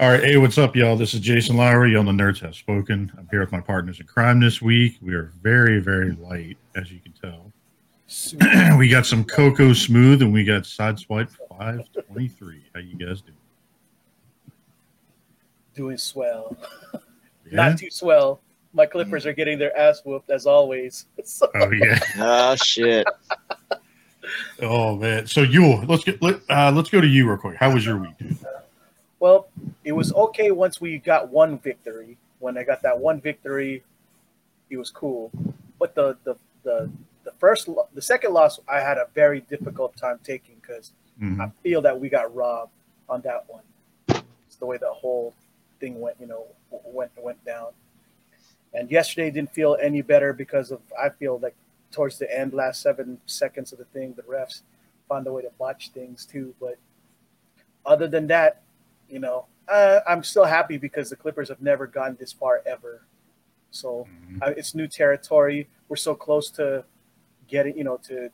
All right. Hey, what's up, y'all? This is Jason Lowery on the Nerds Have Spoken. I'm here with my partners in crime this week. We are very, very light, as you can tell. We got some Cocoa Smooth and we got Sideswipe 523. How you guys doing? Doing swell. Yeah? Not too swell. My Clippers are getting their ass whooped, as always. So. Oh, yeah. Oh, shit. Oh, man. So, Yule, let's go to you real quick. How was your week, dude? Well, it was okay once we got one victory. When I got that one victory, it was cool. But the second loss, I had a very difficult time taking because I feel that we got robbed on that one. It's the way the whole thing went down. And yesterday didn't feel any better because of I feel like towards the end, last 7 seconds of the thing, the refs found a way to botch things too. But other than that. You know, I'm still happy because the Clippers have never gone this far ever. So it's new territory. We're so close to getting, you know, to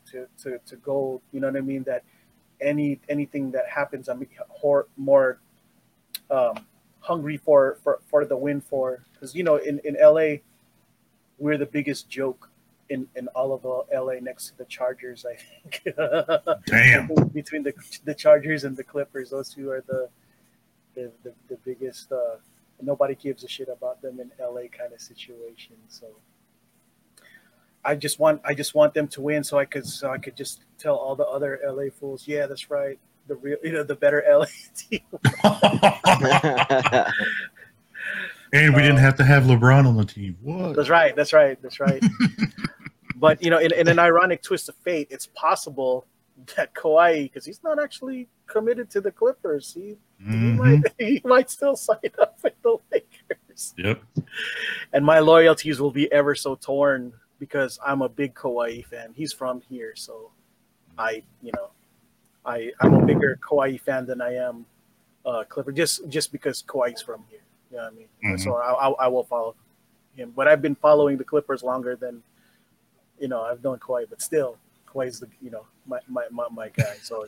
gold. You know what I mean? That anything that happens, I'm more hungry for the win for. Because, you know, in L.A., we're the biggest joke in all of L.A. next to the Chargers, I think. Damn. Between the Chargers and the Clippers, those two are the biggest nobody gives a shit about them in LA kind of situation. So I just want them to win so I could just tell all the other LA fools, yeah, that's right, the real, you know, the better LA team. And we didn't have to have LeBron on the team. What? That's right. But you know, in an ironic twist of fate, it's possible that Kawhi, because he's not actually committed to the Clippers, he might still sign up with the Lakers. Yep. And my loyalties will be ever so torn because I'm a big Kawhi fan. He's from here, so I'm a bigger Kawhi fan than I am Clipper. Just because Kawhi's from here, you know what I mean. So I will follow him. But I've been following the Clippers longer than, you know, I've known Kawhi. But still, Kawhi's the, you know, my guy. So.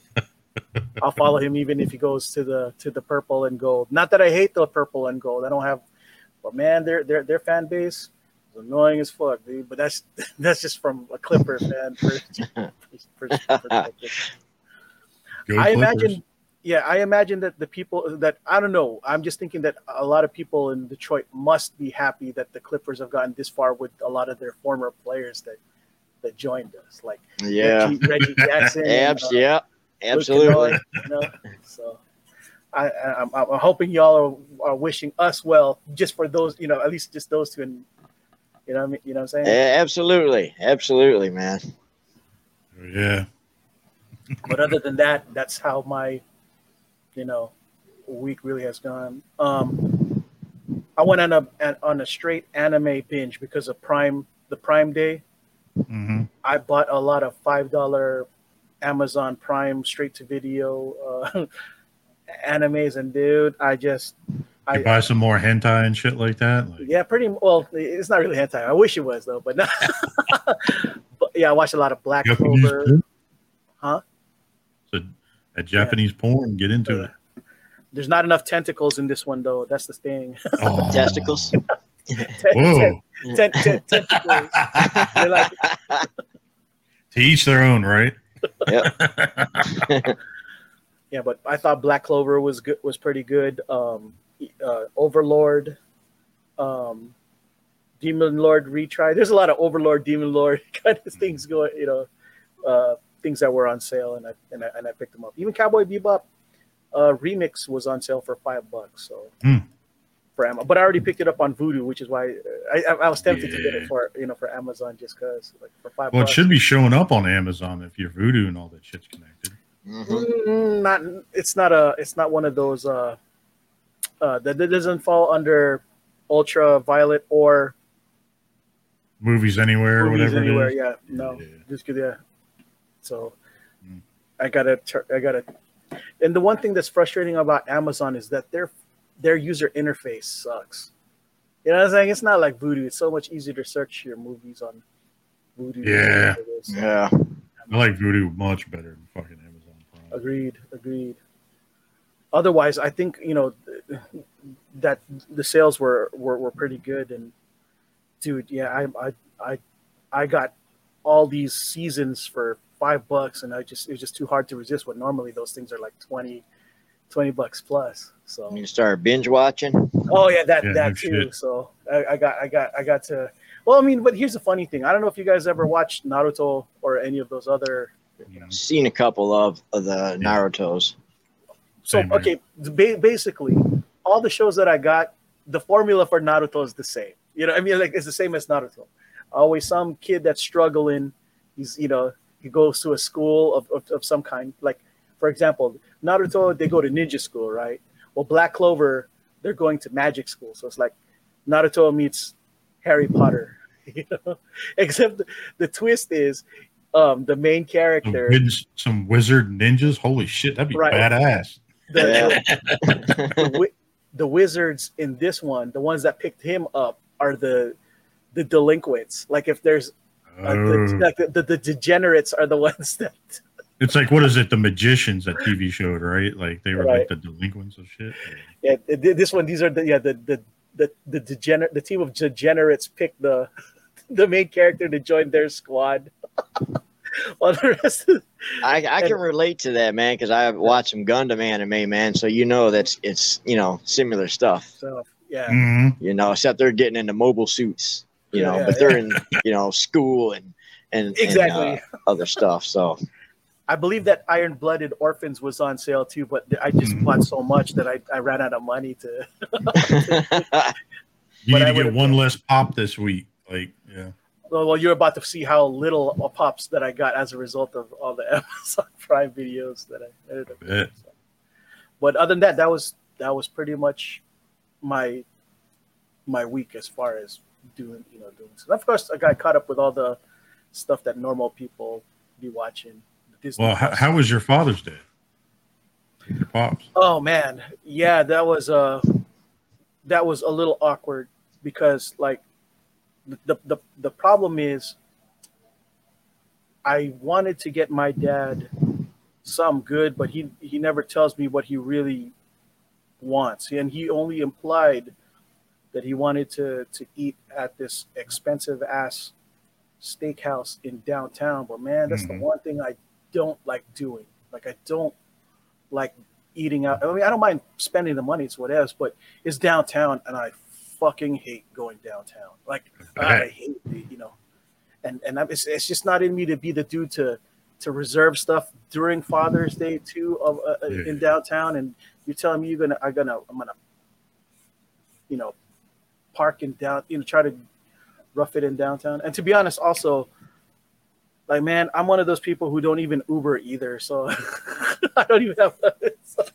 I'll follow him even if he goes to the purple and gold. Not that I hate the purple and gold. I don't have, but man, their fan base is annoying as fuck, dude. But that's just from a Clipper fan. I imagine that the people that I don't know. I'm just thinking that a lot of people in Detroit must be happy that the Clippers have gotten this far with a lot of their former players that joined us, like Reggie Jackson. Yeah. Absolutely. You know? So I'm hoping y'all are wishing us well, just for those, you know, at least just those two. And you know what I mean? You know what I'm saying? Absolutely, man. Yeah. But other than that, that's how my, you know, week really has gone. I went on a straight anime binge because of the Prime Day. I bought a lot of $5 Amazon Prime straight to video animes, and dude, I buy some more hentai and shit like that. Yeah, pretty well. It's not really hentai. I wish it was though, but no. But yeah, I watched a lot of Black Clover. Huh? So that Japanese porn, get into it. There's not enough tentacles in this one though. That's the thing. Oh. Testicles. Whoa. Tentacles. They're like to each their own, right? Yep. Yeah, but I thought Black Clover was good, was pretty good. Overlord, Demon Lord retry. There's a lot of Overlord, Demon Lord kind of things going. You know, things that were on sale, and I picked them up. Even Cowboy Bebop remix was on sale for $5. So for Amazon, but I already picked it up on Voodoo, which is why I was tempted to get it for Amazon just because, like, for $5. Well, it should be showing up on Amazon if you're Voodoo and all that shit's connected. It's not one of those that doesn't fall under ultraviolet or movies anywhere or whatever. Anywhere, it is. Yeah. No, yeah. Just good. Yeah. So I gotta. And the one thing that's frustrating about Amazon is that their user interface sucks. You know what I'm saying? It's not like Voodoo. It's so much easier to search your movies on Voodoo. Yeah. Yeah. I like Voodoo much better than fucking Amazon Prime. Agreed. Otherwise, I think, you know, that the sales were pretty good. And dude, yeah, I got all these seasons for $5 and it was just too hard to resist when normally those things are like $20 plus. So you start binge watching. Oh yeah, that too. Shit. So I got to. Well, I mean, but here's the funny thing. I don't know if you guys ever watched Naruto or any of those other. You know. Seen a couple of the Narutos. So okay, basically, all the shows that I got, the formula for Naruto is the same. You know, I mean, like it's the same as Naruto. Always some kid that's struggling. He's, you know, he goes to a school of some kind. Like for example, Naruto, they go to ninja school, right? Well, Black Clover, they're going to magic school. So it's like Naruto meets Harry Potter, you know? Except the twist is the main character. Some wizard ninjas? Holy shit, that'd be badass. The wizards in this one, the ones that picked him up, are the delinquents. Like if there's the degenerates are the ones that... It's like, what is it? The magicians that TV showed, right? Like they were like the delinquents of shit. Yeah, this one. These are the degenerate. The team of degenerates picked the main character to join their squad. While the rest of, I can relate to that, man, because I watched some Gundam anime, man. So you know it's similar stuff. So, yeah, mm-hmm. You know, except they're getting into mobile suits, you know, but they're in school and exactly and, other stuff. So. I believe that Iron-Blooded Orphans was on sale too, but I just bought so much that I ran out of money to. You need to get one less pop this week, like yeah. Well, you're about to see how little pops that I got as a result of all the Amazon Prime videos that I ended up doing. But other than that, that was pretty much my week as far as doing. So of course, I got caught up with all the stuff that normal people be watching. Disney. Well, how was your Father's Day? Your pops. Oh man, yeah, that was a little awkward because like the problem is I wanted to get my dad something good, but he never tells me what he really wants, and he only implied that he wanted to eat at this expensive ass steakhouse in downtown. But man, that's the one thing I don't like doing. Like I don't like eating out. I mean, I don't mind spending the money, it's whatever, but it's downtown and I fucking hate going downtown. Like I hate it, you know. And it's just not in me to be the dude to reserve stuff during Father's Day too in downtown, and you're telling me I'm gonna park in down, try to rough it in downtown. And to be honest also, like, man, I'm one of those people who don't even Uber either, so I don't even have.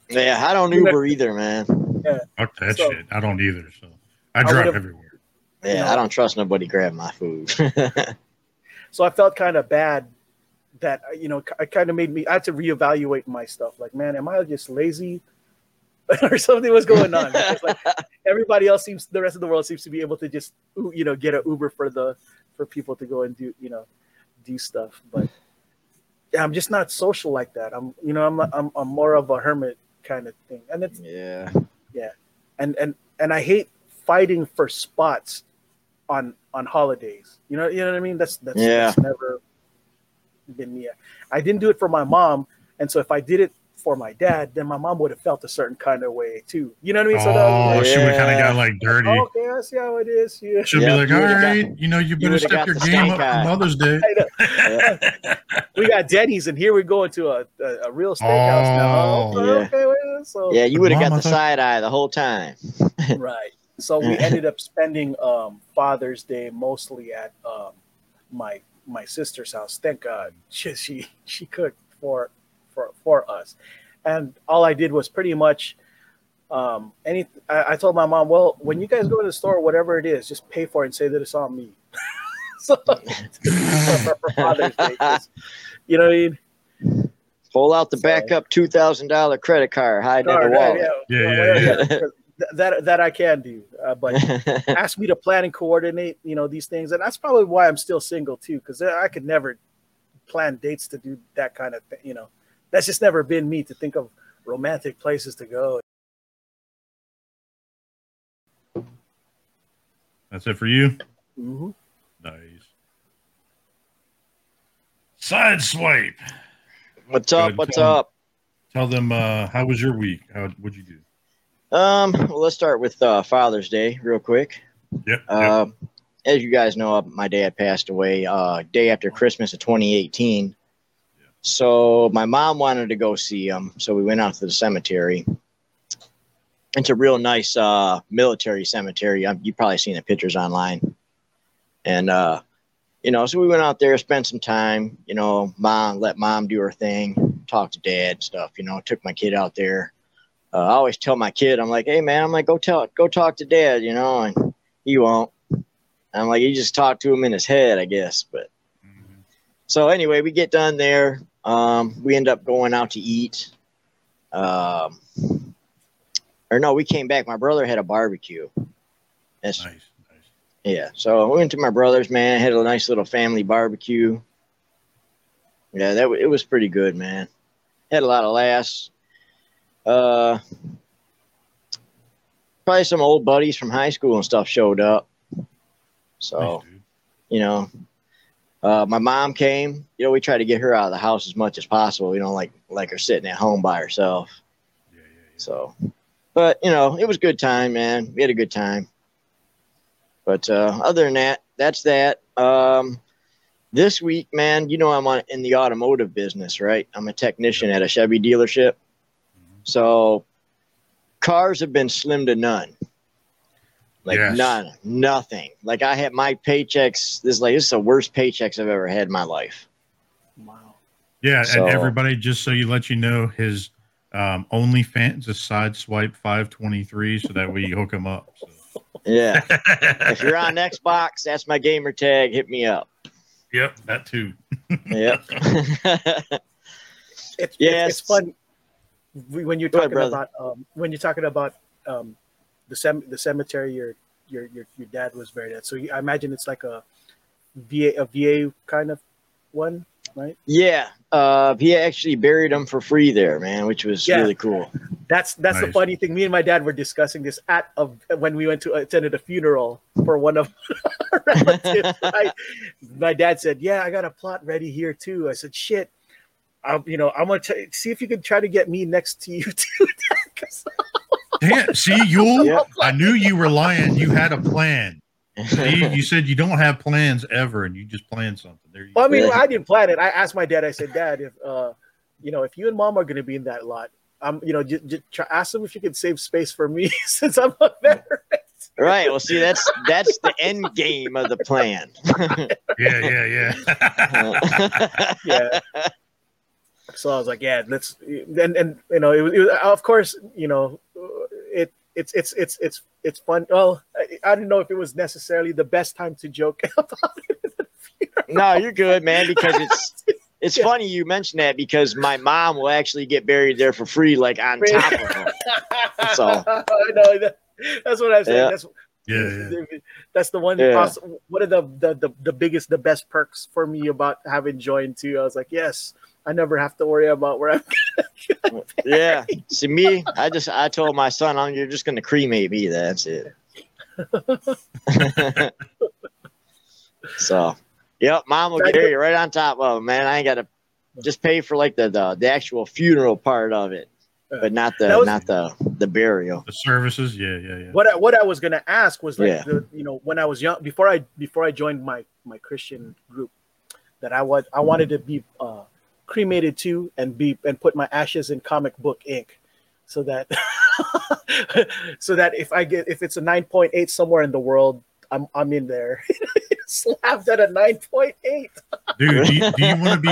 Yeah, I don't Uber either, man. Yeah. Fuck that shit. I don't either, so I drive everywhere. Yeah, I don't trust nobody grabbing my food. So I felt kind of bad that, it kind of made me, I had to reevaluate my stuff. Like, man, am I just lazy or something was going on? Because, like, everybody else the rest of the world seems to be able to just, get an Uber for people to go and do, do stuff, but yeah, I'm just not social like that. I'm more of a hermit kind of thing, and it's and I hate fighting for spots on holidays. You know what I mean? That's never been me. I didn't do it for my mom, and so if I did it for my dad, then my mom would have felt a certain kind of way too. You know what I mean? So she would kind of got like dirty. Oh, okay, I see how it is. Yeah. She'll be like, all right, you better step your game up for Mother's Day. We got Denny's, and here we go into a real steakhouse now. You would have got the side eye the whole time. Right. So we ended up spending Father's Day mostly at my sister's house. Thank God she cooked for us, and all I did was pretty much I told my mom, well, when you guys go to the store, whatever it is, just pay for it and say that it's on me. So for Father's Day, you know what I mean? Pull out the backup $2,000 credit card, hide in the wallet. Yeah. That I can do, but ask me to plan and coordinate, you know, these things, and that's probably why I'm still single too, because I could never plan dates to do that kind of thing. You know, that's just never been me to think of romantic places to go. That's it for you. Mm-hmm. Nice. Sideswipe. What's up? What's up? Tell them how was your week? What'd you do? Well, let's start with Father's Day real quick. Yep. As you guys know, my dad passed away day after Christmas of 2018. Yeah. So my mom wanted to go see him, so we went out to the cemetery. It's a real nice military cemetery. You've probably seen the pictures online. And you know, so we went out there, spent some time, you know, let mom do her thing, talk to dad and stuff, you know, took my kid out there. I always tell my kid, I'm like, hey man, I'm like, go talk to dad, you know, and he won't. I'm like, you just talk to him in his head, I guess. But so anyway, we get done there. We end up going out to eat. Or no, we came back. My brother had a barbecue. That's nice. Yeah, so I went to my brother's, man. Had a nice little family barbecue. Yeah, it was pretty good, man. Had a lot of laughs. Probably some old buddies from high school and stuff showed up. So, nice, you know, my mom came. You know, we tried to get her out of the house as much as possible. You know, like her sitting at home by herself. Yeah. So, but, you know, it was a good time, man. We had a good time. But other than that, that's that. This week, man, you know, I'm in the automotive business, right? I'm a technician at a Chevy dealership. Mm-hmm. So cars have been slim to none. Like none, nothing. Like I had my paychecks. This is the worst paychecks I've ever had in my life. Wow. Yeah. So, and everybody, just so you let you know, his OnlyFans is Sideswipe 523. So that way you hook him up. So. Yeah. If you're on Xbox, that's my gamer tag. Hit me up. Yep, that too. Yep. It's fun when you're talking about the cemetery your dad was buried at. So I imagine it's like a VA kind of one, right? Yeah. He actually buried him for free there, man, which was really cool. That's nice. The funny thing. Me and my dad were discussing this when we went to attended a funeral for one of our relatives. My dad said, "Yeah, I got a plot ready here too." I said, "Shit, I'm gonna see if you could try to get me next to you too." Damn, see, Yule, I knew you were lying. You had a plan. You said you don't have plans ever, and you just planned something. There you go. I mean, I didn't plan it. I asked my dad. I said, "Dad, if you and Mom are gonna be in that lot." Ask them if you could save space for me since I'm a veteran. Right. Well, see, that's the end game of the plan. Yeah. Yeah. So I was like, let's. And you know, it was of course, you know, it's fun. Well, I don't know if it was necessarily the best time to joke about it. No, you're good, man, because it's. It's funny you mention that because my mom will actually get buried there for free, like on top of her. That's all. I know. That's what I'm saying. Yeah. That's the one. One of the biggest, the best perks for me about having joined too. I was like, yes, I never have to worry about where I'm going. Yeah. See me, I told my son, you're just going to cremate me. That's it. So. Yep, Mom will carry you right on top of him, man. I ain't got to just pay for like the actual funeral part of it, but not the burial. The services, yeah. What I was gonna ask was like, when I was young, before I joined my Christian group, that I wanted to be cremated too and put my ashes in comic book ink, so that if it's a 9.8 somewhere in the world, I'm in there. slapped at a 9.8. Dude, do you want to be?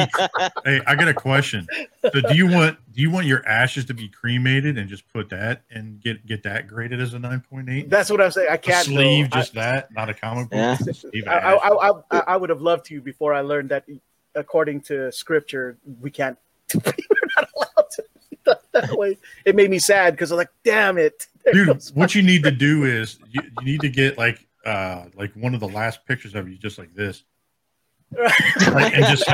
Hey, I got a question. So do you want your ashes to be cremated and just put that and get that graded as a 9.8? That's what I'm saying. I can't sleeve though. Just that, not a comic book. Yeah. I would have loved to before I learned that according to scripture we can't. We're not allowed to do that way. It made me sad because I'm like, damn it. Dude, what you need to do is you need to get like one of the last pictures of you, just like this, like, and just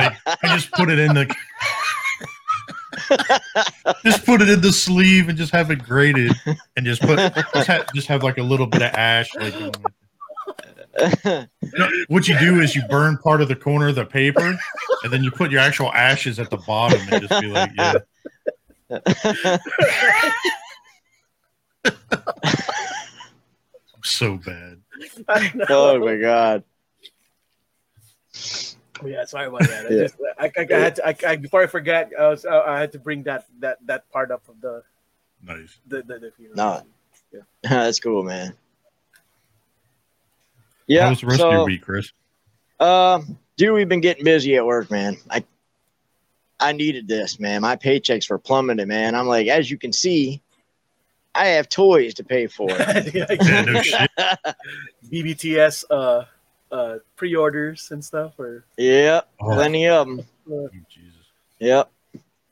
put it in the, just put it in the sleeve and just have it graded, and just have like a little bit of ash. Like, you know, what you do is you burn part of the corner of the paper, and then you put your actual ashes at the bottom, and just be like, yeah. I'm so bad. Oh my god. Yeah, sorry about that. Yeah. I before I forget, I had to bring that part up of the. Nice. The you know, yeah. That's cool, man. Yeah. How was the rest of your week, Chris? Dude, we've been getting busy at work, man. I needed this, man. My paychecks were plummeting, man. I'm like, as you can see, I have toys to pay for. Yeah, exactly. BBTS pre-orders and stuff. Or yeah, plenty of them. Oh, Jesus. Yep.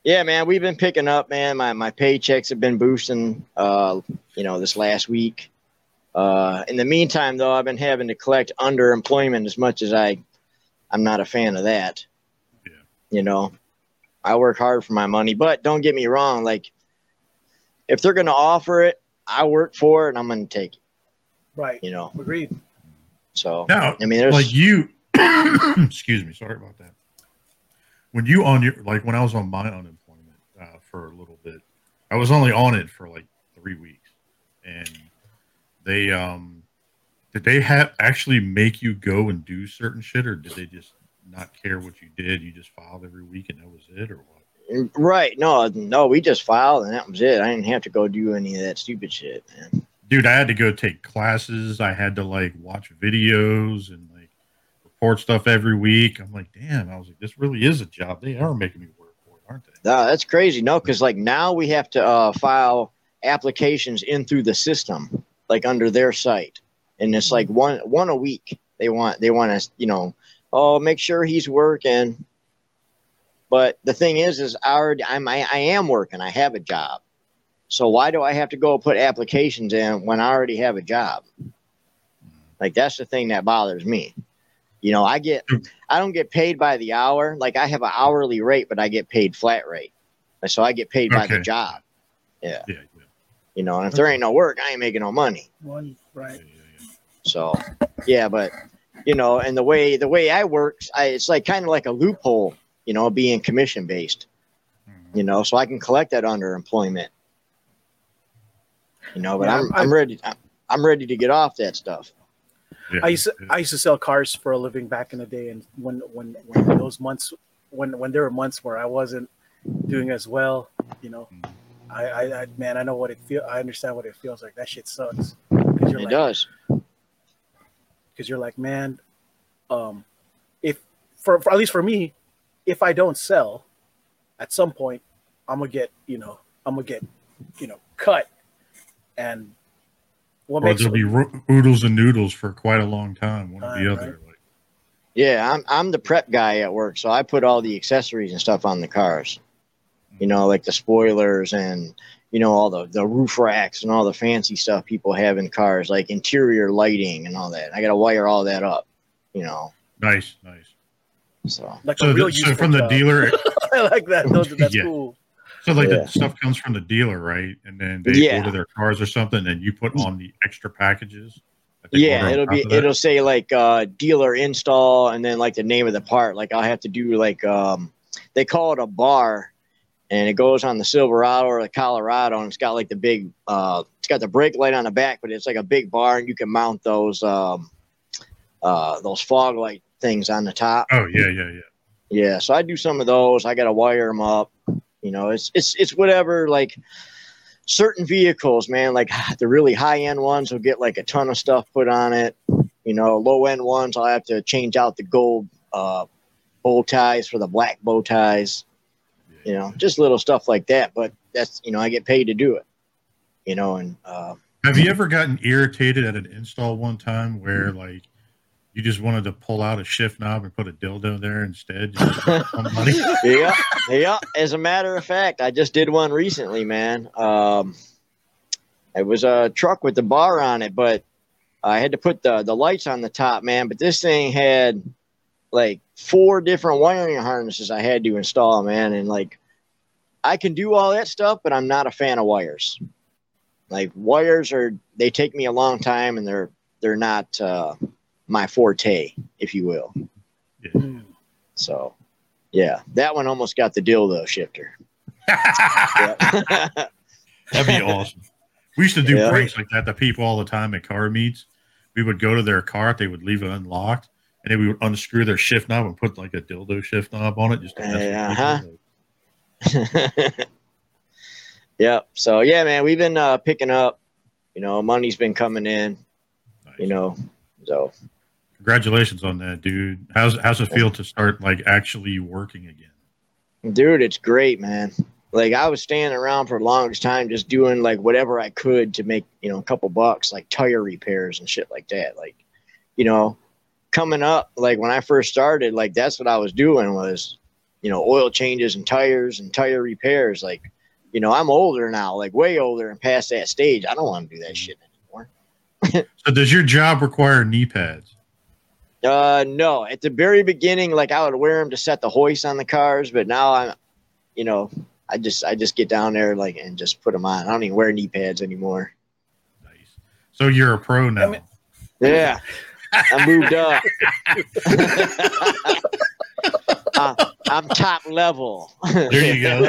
Yeah, man, we've been picking up, man. My paychecks have been boosting, this last week. In the meantime, though, I've been having to collect underemployment as much as I'm not a fan of that. Yeah. You know, I work hard for my money, but don't get me wrong, like, if they're going to offer it, I work for it, and I'm going to take it. Right. You know. Agreed. So, now, I mean, there's like you. Excuse me. Sorry about that. When you on your like when I was on my unemployment for a little bit, I was only on it for like 3 weeks, and they did they have actually make you go and do certain shit, or did they just not care what you did? You just filed every week, and that was it, or what? Right. No, we just filed and that was it. I didn't have to go do any of that stupid shit, man. Dude, I had to go take classes. I had to like watch videos and like report stuff every week. I'm like, damn, I was like, this really is a job. They are making me work for it, aren't they? No, that's crazy. No, because like now we have to file applications in through the system, like under their site. And it's like one a week. They want us, you know, oh, make sure he's working. But the thing is I am working. I have a job. So why do I have to go put applications in when I already have a job? Like, that's the thing that bothers me. You know, I don't get paid by the hour. Like, I have an hourly rate, but I get paid flat rate. And so I get paid by the job. Yeah. Yeah. You know, and if there ain't no work, I ain't making no money. Right. Yeah. So, yeah, but, you know, and the way I work, it's like kind of like a loophole. You know, being commission based, you know, so I can collect that underemployment, you know, but yeah, I'm ready. I'm ready to get off that stuff. Yeah. I used to sell cars for a living back in the day. And when those months, when there were months where I wasn't doing as well, you know, I I know what it feels. I understand what it feels like. That shit sucks. It does. Cause you're like, man, if for at least for me, if I don't sell, at some point, I'm gonna get cut, and what makes there'll be oodles and noodles for quite a long time, one or the other. Right? Like, yeah, I'm the prep guy at work, so I put all the accessories and stuff on the cars, you know, like the spoilers and you know all the roof racks and all the fancy stuff people have in cars, like interior lighting and all that. I gotta wire all that up, you know. Nice. So, like so from the dealer, I like that. That's cool. So, like, the stuff comes from the dealer, right? And then they order their cars or something, and you put on the extra packages. Yeah, it'll say like dealer install, and then like the name of the part. Like, I'll have to do like they call it a bar, and it goes on the Silverado or the Colorado, and it's got like the big it's got the brake light on the back, but it's like a big bar, and you can mount those fog lights. Things on the top. Oh yeah. So I do some of those. I gotta wire them up. You know, it's whatever. Like certain vehicles, man. Like the really high end ones will get like a ton of stuff put on it. You know, low-end ones, I'll have to change out the gold bow ties for the black bow ties. You know, just little stuff like that. But that's, you know, I get paid to do it. You know, and have you ever gotten irritated at an install one time where, like, you just wanted to pull out a shift knob and put a dildo there instead? Yeah. As a matter of fact, I just did one recently, man. It was a truck with the bar on it, but I had to put the lights on the top, man. But this thing had, like, 4 different wiring harnesses I had to install, man. And, like, I can do all that stuff, but I'm not a fan of wires. Like, wires are, they take me a long time, and they're not my forte, if you will. Yeah. So, yeah, that one almost got the dildo shifter. That'd be awesome. We used to do breaks like that to people all the time at car meets. We would go to their car if they would leave it unlocked, and then we would unscrew their shift knob and put like a dildo shift knob on it. Just to Yep. So yeah, man, we've been picking up. You know, money's been coming in. Nice. You know, so congratulations on that, dude. How's it feel to start like actually working again? Dude, it's great, man. Like, I was standing around for the longest time just doing, like, whatever I could to make, you know, a couple bucks, like tire repairs and shit like that. Like, you know, coming up, like, when I first started, like, that's what I was doing was, you know, oil changes and tire repairs. Like, you know, I'm older now, like, way older and past that stage. I don't want to do that shit anymore. So does your job require knee pads? No. At the very beginning, like, I would wear them to set the hoist on the cars, but now I'm, you know... I just get down there like and just put them on. I don't even wear knee pads anymore. Nice. So you're a pro now. Yeah, I moved up. I'm top level. There you go.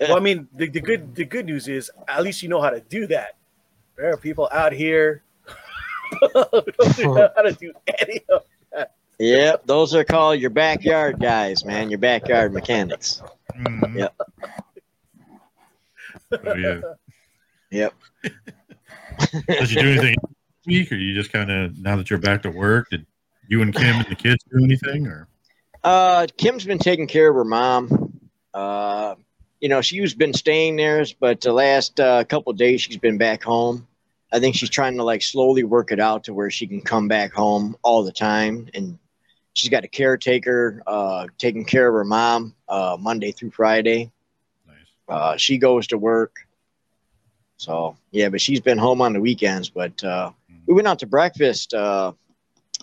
Well, I mean, the good news is at least you know how to do that. There are people out here who don't know how to do any of that. Yep, those are called your backyard guys, man. Your backyard mechanics. Mm-hmm. Yep. Oh, yeah. Yep. Did you do anything this week, or you just kind of, now that you're back to work, did you and Kim and the kids do anything? Or? Kim's been taking care of her mom. You know, she's been staying there, but the last couple of days she's been back home. I think she's trying to, like, slowly work it out to where she can come back home all the time. And she's got a caretaker taking care of her mom Monday through Friday. Nice. She goes to work. So, yeah, but she's been home on the weekends. But we went out to breakfast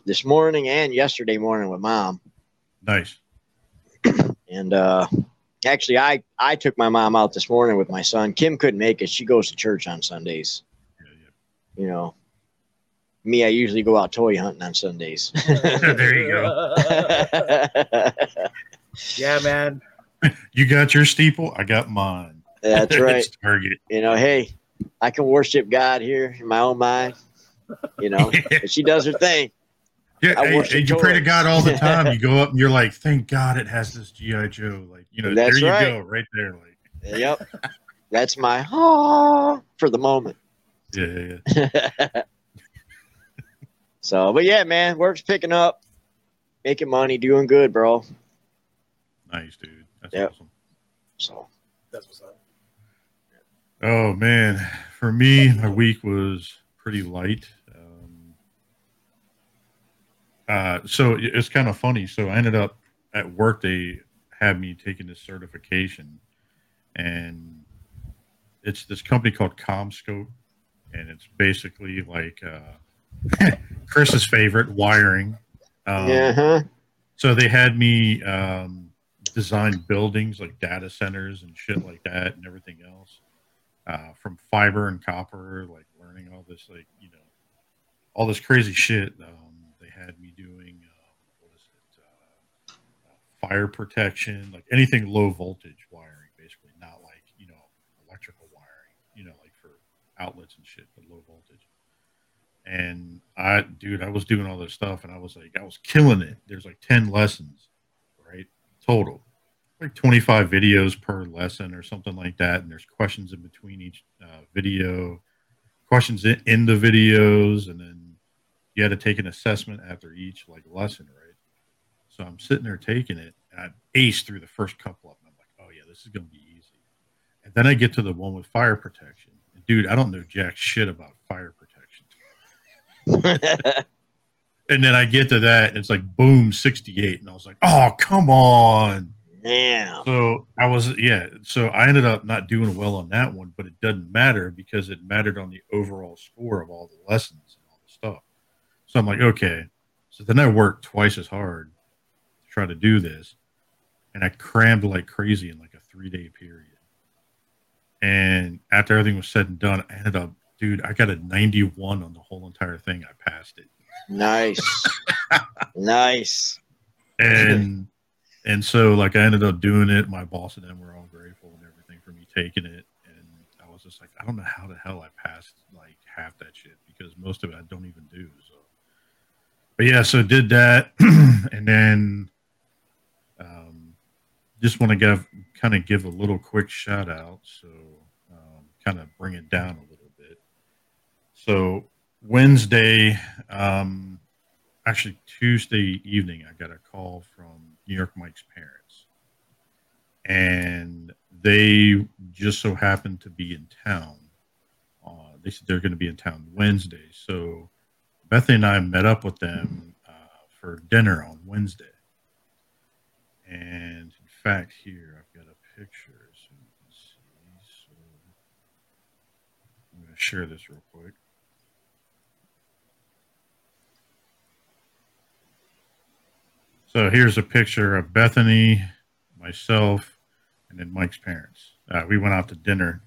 this morning and yesterday morning with Mom. Nice. And actually, I took my mom out this morning with my son. Kim couldn't make it. She goes to church on Sundays. You know, me, I usually go out toy hunting on Sundays. There you go. Yeah, man. You got your steeple. I got mine. That's right. Target. You know, hey, I can worship God here in my own mind. You know, she does her thing. Yeah, hey, you pray to God all the time. You go up and you're like, thank God it has this G.I. Joe. Like, you know, that's there you go, right there. Like, yep. That's my for the moment. Yeah. So, but yeah, man, work's picking up, making money, doing good, bro. Nice, dude. That's awesome. So that's what's up. Oh man, for me, my week was pretty light. So it's kind of funny. So I ended up at work. They had me taking this certification, and it's this company called ComScope. And it's basically like Chris's favorite, wiring. So they had me design buildings like data centers and shit like that and everything else from fiber and copper, like learning all this, like, you know, all this crazy shit. They had me doing, fire protection, like anything low voltage wiring, basically, not like, you know, electrical wiring, you know, like for outlets and shit, but low voltage. And I was doing all this stuff, and I was killing it. There's like 10 lessons, right? Total, like 25 videos per lesson or something like that. And there's questions in between each video, questions in the videos, and then you had to take an assessment after each like lesson, right? So I'm sitting there taking it, and I aced through the first couple of them. I'm like, oh yeah, this is going to be easy. And then I get to the one with fire protection. And dude, I don't know jack shit about fire protection. And then I get to that, and it's like, boom, 68. And I was like, oh, come on. Damn. So I was, yeah. So I ended up not doing well on that one, but it doesn't matter because it mattered on the overall score of all the lessons and all the stuff. So I'm like, okay. So then I worked twice as hard to try to do this. And I crammed like crazy in like a 3-day period. And after everything was said and done, I ended up, dude, I got a 91 on the whole entire thing. I passed it. Nice. Nice. And so, like, I ended up doing it. My boss and them were all grateful and everything for me taking it. And I was just like, I don't know how the hell I passed, like, half that shit because most of it I don't even do. So, but, yeah, so did that. And then just want to kind of give a little quick shout-out. So kind of bring it down a little bit. So Wednesday, actually Tuesday evening, I got a call from New York Mike's parents, and they just so happened to be in town. They said they're going to be in town Wednesday, so Bethany and I met up with them for dinner on Wednesday. And in fact, here I've got a picture, so you can see. So I'm going to share this real quick. So here's a picture of Bethany, myself, and then Mike's parents. We went out to dinner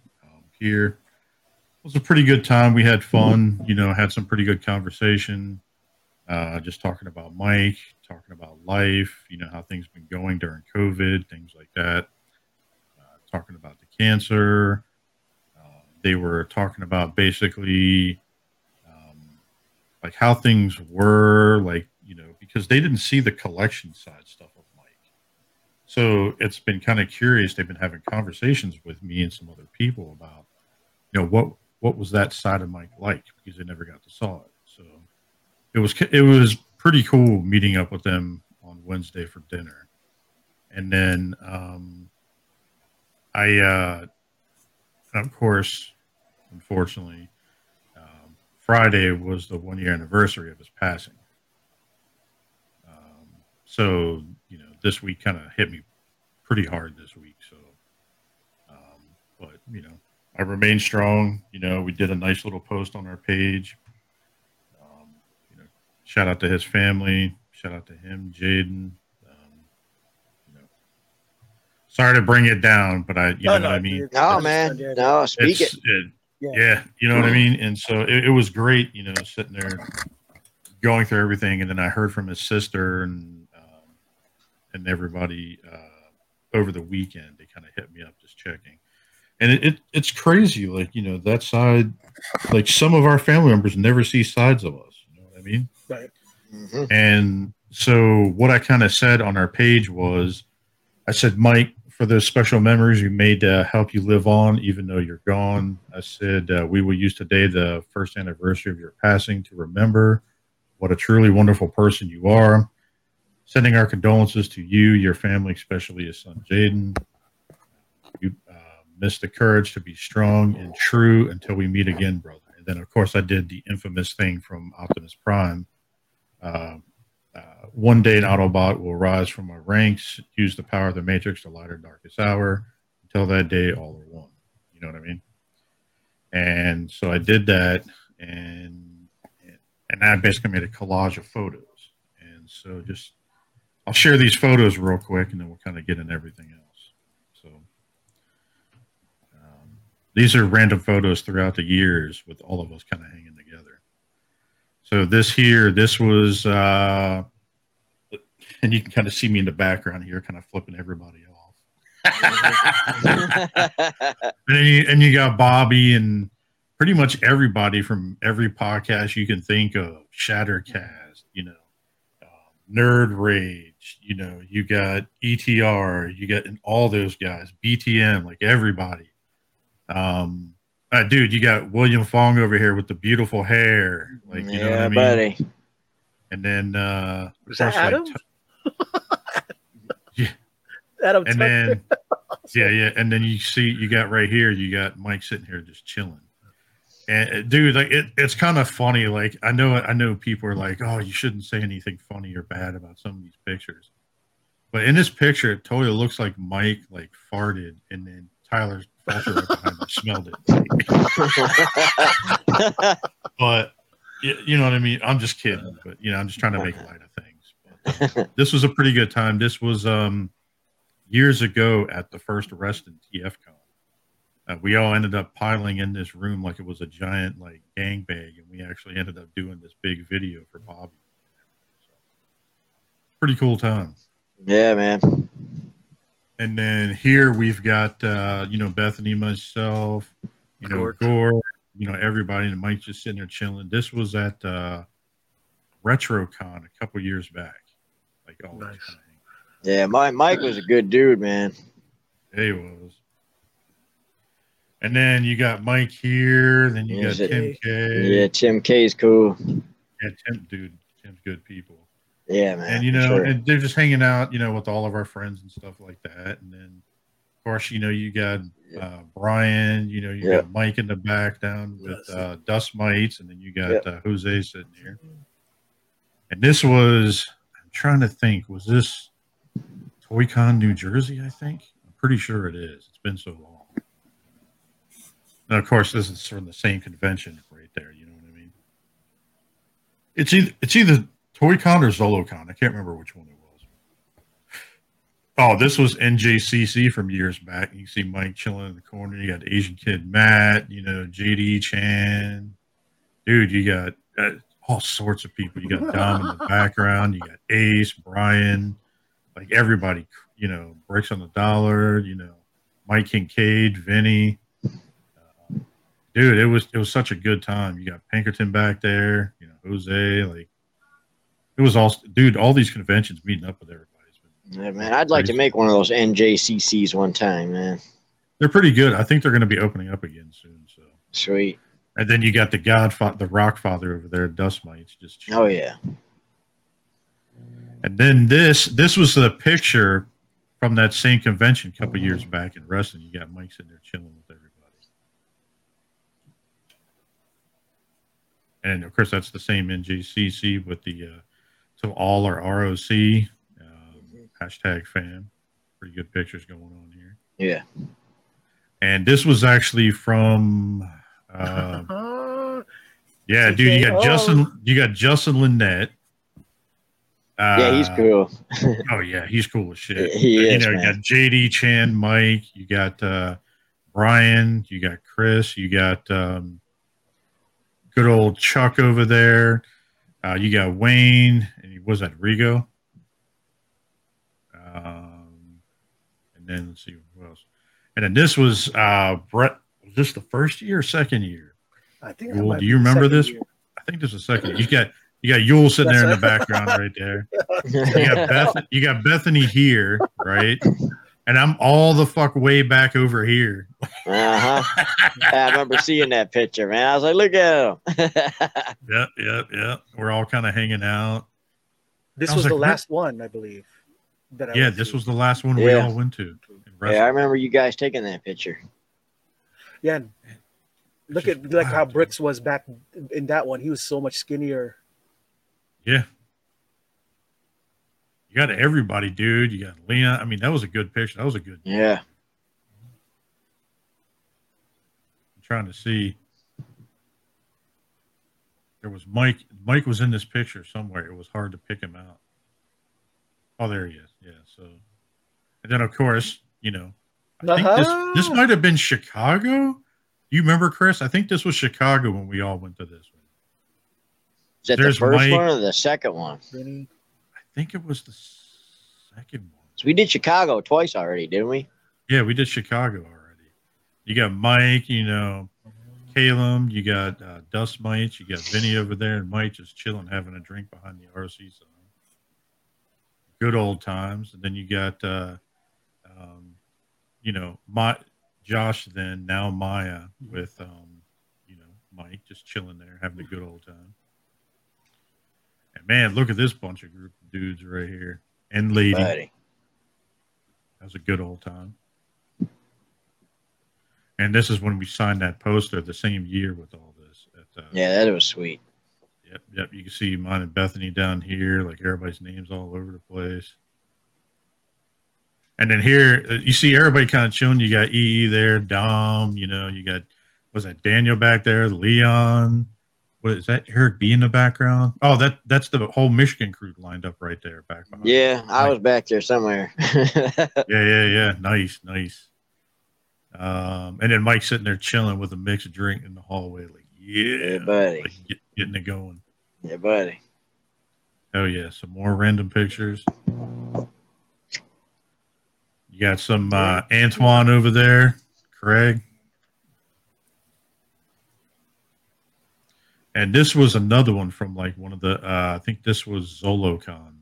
here. It was a pretty good time. We had fun, you know, had some pretty good conversation, just talking about Mike, talking about life, you know, how things been going during COVID, things like that, talking about the cancer. They were talking about basically like how things were, like, you know, because they didn't see the collection side stuff of Mike. So it's been kind of curious. They've been having conversations with me and some other people about, you know, what was that side of Mike like, because they never got to saw it. So it was pretty cool meeting up with them on Wednesday for dinner. And then I of course, unfortunately, Friday was the 1-year anniversary of his passing. So, you know, this week kind of hit me pretty hard this week. So, but, you know, I remain strong. You know, we did a nice little post on our page. You know, shout out to his family. Shout out to him, Jaden. You know, sorry to bring it down, but I mean? No, man. No, speak it. Yeah, you know what I mean? And so it was great, you know, sitting there going through everything. And then I heard from his sister and everybody over the weekend. They kind of hit me up just checking, and it's crazy, like, you know, that side, like some of our family members never see sides of us, you know what I mean? Right. Mm-hmm. And so what I kind of said on our page was, I said, Mike, for those special memories you made to help you live on even though you're gone, I said, we will use today, the first anniversary of your passing, to remember what a truly wonderful person you are. Sending our condolences to you, your family, especially his son, Jaden. You missed the courage to be strong and true until we meet again, brother. And then, of course, I did the infamous thing from Optimus Prime. One day an Autobot will rise from our ranks, use the power of the Matrix to light our darkest hour. Until that day, all are one. You know what I mean? And so I did that, and I basically made a collage of photos. And so just, I'll share these photos real quick, and then we'll kind of get into everything else. So these are random photos throughout the years with all of us kind of hanging together. So this here, this was, and you can kind of see me in the background here, kind of flipping everybody off. and you got Bobby and pretty much everybody from every podcast you can think of, Shattercast, you know, Nerd Rage, you know, you got ETR, you got all those guys, BTN, like everybody. Dude, you got William Fong over here with the beautiful hair. Like, you know what I mean? Buddy. And then, was that Adam? Yeah. Adam and then, yeah. And then you see, you got right here, you got Mike sitting here just chilling. And dude, like it's kind of funny. Like I know people are like, oh, you shouldn't say anything funny or bad about some of these pictures. But in this picture, it totally looks like Mike like farted, and then Tyler's filter right behind him smelled it. But you know what I mean? I'm just kidding. But you know, I'm just trying to make light of things. But this was a pretty good time. This was years ago at the first arrest in TFCon. We all ended up piling in this room like it was a giant like gangbang, and we actually ended up doing this big video for Bobby. So, pretty cool time. Yeah, man. And then here we've got Bethany, myself, Gore, everybody, and Mike just sitting there chilling. This was at RetroCon a couple years back. Like always. Nice. Kind of Mike was a good dude, man. Yeah, he was. And then you got Mike here. Then you got Tim K. Yeah, Tim K's cool. Yeah, Tim's good people. Yeah, man. And, and they're just hanging out, with all of our friends and stuff like that. And then, of course, you got Brian. You got Mike in the back down with Dustmites. And then you got Jose sitting here. And this was, I'm trying to think, was this Toy Con, New Jersey, I think? I'm pretty sure it is. It's been so long. And, of course, this is from the same convention right there. You know what I mean? It's either Toy Con or Zolocon. I can't remember which one it was. Oh, this was NJCC from years back. You can see Mike chilling in the corner. You got the Asian kid Matt, JD Chan. Dude, you got all sorts of people. You got Dom in the background. You got Ace, Brian. Like, everybody, breaks on the dollar. Mike Kincaid, Vinny. Dude, it was such a good time. You got Pinkerton back there, Jose. Like, it was all, dude. All these conventions meeting up with everybody's been. Yeah, man, I'd like to make one of those NJCCs one time, man. They're pretty good. I think they're going to be opening up again soon. So sweet. And then you got the Godfather, the Rockfather over there, Dustmites, just chilling. Oh yeah. And then this was the picture from that same convention a couple years back in wrestling. You got Mike sitting there chilling with everybody. And, of course, that's the same NJCC with the to all our ROC, hashtag fam. Pretty good pictures going on here. Yeah. And this was actually from, dude, you got Justin Lynette. He's cool. Oh, yeah, he's cool as shit. He is, man. You got JD Chan, Mike. You got Brian. You got Chris. You got... good old Chuck over there. You got Wayne, and was that Rigo? And then let's see who else. And then this was Brett. Was this the first year or second year? I think. Yule, do you remember this? Year. I think this was second. You got Yule sitting there in the background right there. You got Bethany here, right? And I'm all the fuck way back over here. I remember seeing that picture, man. I was like, look at him. Yep. We're all kind of hanging out. This was the last one, I believe. This was the last one we all went to. Yeah, I remember you guys taking that picture. Yeah. Look at how Bricks was back in that one. He was so much skinnier. Yeah. You got everybody, dude. You got Lena. I mean, that was a good picture. That was a good. Yeah. I'm trying to see. There was Mike. Mike was in this picture somewhere. It was hard to pick him out. Oh, there he is. Yeah. So, and then of course, I think this might have been Chicago. Do you remember, Chris? I think this was Chicago when we all went to this one. Is that the first one or the second one? I think it was the second one. So we did Chicago twice already, didn't we? Yeah, we did Chicago already. You got Mike, Calum, you got Dust Mites, you got Vinny over there, and Mike just chilling, having a drink behind the RC sign. Good old times. And then you got, Josh then, now Maya with, you know, Mike just chilling there, having a good old time. And man, look at this bunch of group of dudes right here. And lady. Buddy. That was a good old time. And this is when we signed that poster the same year with all this. At, yeah, that was sweet. Yep. You can see mine and Bethany down here. Like, everybody's names all over the place. And then here, you see everybody kind of chilling. You got EE there, Dom, you know, you got, was that Daniel back there, Leon. What is that, Eric B in the background? Oh, that's the whole Michigan crew lined up right there. Back behind. Yeah, I was back there somewhere. Yeah. Nice. And then Mike's sitting there chilling with a mixed drink in the hallway. Like, yeah, buddy. Like, getting it going. Yeah, buddy. Oh, yeah. Some more random pictures. You got some Antoine over there, Craig. And this was another one from like one of the, I think this was Zolocon.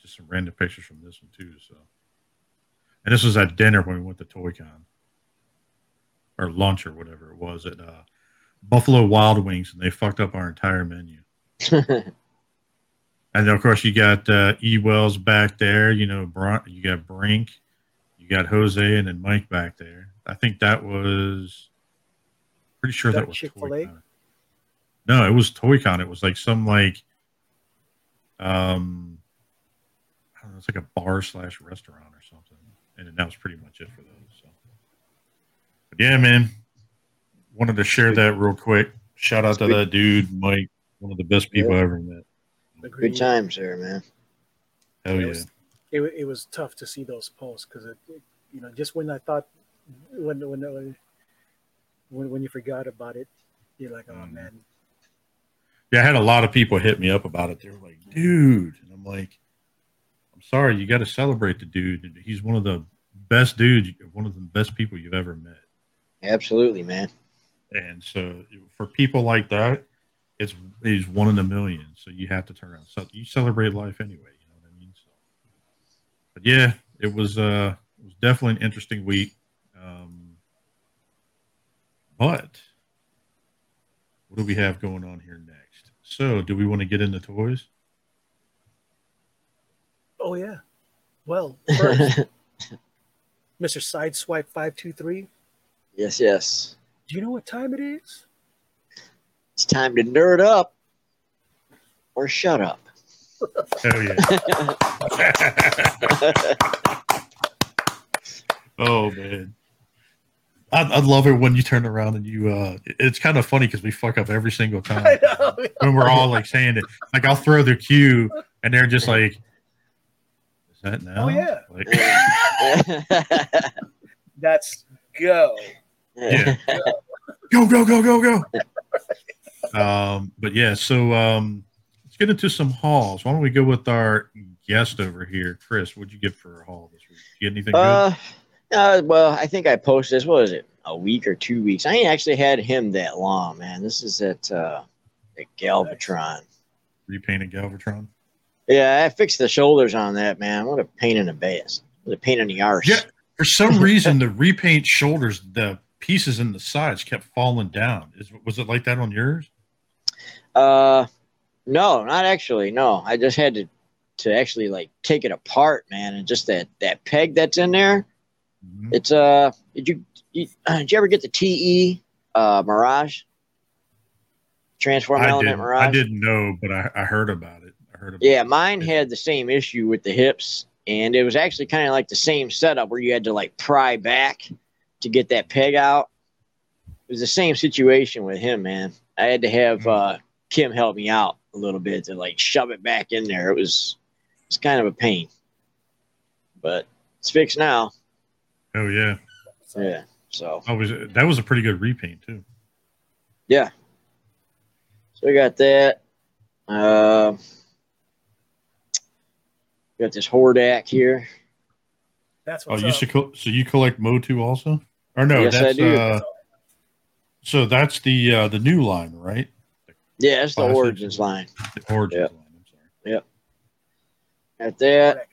Just some random pictures from this one too. So, and this was at dinner when we went to Toy Con, or lunch or whatever it was at Buffalo Wild Wings, and they fucked up our entire menu. And then, of course, you got E. Wells back there. You know, you got Brink, you got Jose, and then Mike back there. I think that was, pretty sure that was Chick-fil-A? Toy Con. No, it was Toy Con. It was like some like, I don't know, it's like a bar/restaurant or something. And then that was pretty much it for those. So. But yeah, man, wanted to share that real quick. Shout out to that dude, Mike, one of the best people I ever met. Agreed. Good times there, man. Oh yeah, it was tough to see those posts because it, you know, just when I thought when you forgot about it, you're like, oh man. Yeah, I had a lot of people hit me up about it. They were like, dude, and I'm like, I'm sorry, you got to celebrate the dude. He's one of the best dudes, one of the best people you've ever met. Absolutely, man. And so for people like that. It's one in a million, so you have to turn around. So you celebrate life anyway, you know what I mean? So, but yeah, it was definitely an interesting week. But what do we have going on here next? So do we want to get into toys? Oh yeah. Well, first, Mr. Sideswipe 523. Yes. Do you know what time it is? It's time to nerd up or shut up. Hell yeah. Oh, man. I love it when you turn around and you it's kind of funny because we fuck up every single time. I know. When we're all like saying it. Like, I'll throw the cue and they're just like, is that now? Oh, yeah. Like, that's go. Yeah. Go. But yeah, so let's get into some hauls. Why don't we go with our guest over here, Chris? What'd you get for a haul this week? You get anything good? Well, I think I posted this. What was it? A week or 2 weeks? I ain't actually had him that long, man. This is at Galvatron. Repainted Galvatron. Yeah, I fixed the shoulders on that, man. What a pain in the ass. What a pain in the arse. Yeah, for some reason the repaint shoulders, the pieces in the sides kept falling down. Was it like that on yours? No, not actually. No, I just had to actually like take it apart, man. And just that peg that's in there. Mm-hmm. It's did you ever get the TE Mirage? Transform Element Mirage. I didn't know, but I heard about it. Yeah, mine had the same issue with the hips, and it was actually kind of like the same setup where you had to like pry back to get that peg out. It was the same situation with him, man. I had to have Kim help me out a little bit to like shove it back in there. It's kind of a pain, but it's fixed now. Oh yeah. Yeah. So that was a pretty good repaint too. Yeah. So we got that. Got this Hordak here. That's what's up. So you collect MOTU also? Or no, yes, that's I do. So that's the new line, right? Yeah, it's the Origins line. The Origins line, I'm sorry. Yep. At that.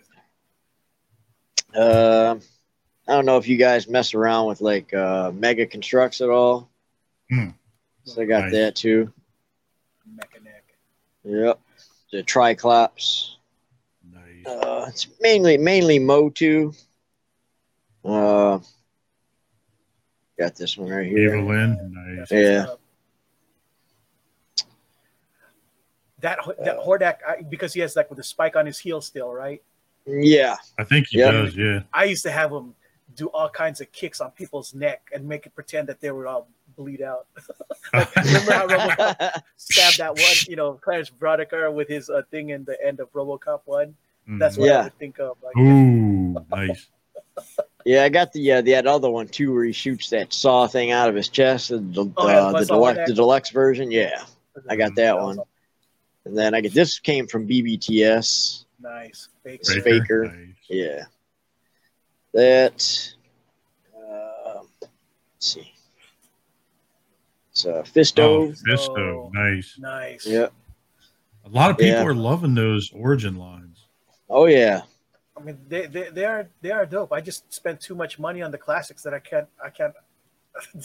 I don't know if you guys mess around with like mega constructs at all. So I got that too. Mechanic. Yep. The Triclops. Nice. It's mainly Motu. Got this one right here. Evelyn. Nice. Yeah. That Hordak, because he has like with a spike on his heel still, right? Yeah. I think he does, yeah. I used to have him do all kinds of kicks on people's neck and make it pretend that they were all bleed out. Like, remember how RoboCop stabbed that one, you know, Clarence Brodiker with his thing in the end of RoboCop 1? That's what I would think of. Like, ooh, nice. Yeah, I got the other one too, where he shoots that saw thing out of his chest, the deluxe version. Yeah, I got that one. And then I get this came from BBTS. Nice. Faker. Nice. Yeah. That. Let's see. It's Fisto. Oh, Fisto. Nice. Nice. Yep. A lot of people are loving those origin lines. Oh yeah. I mean, they are dope. I just spent too much money on the classics that I can't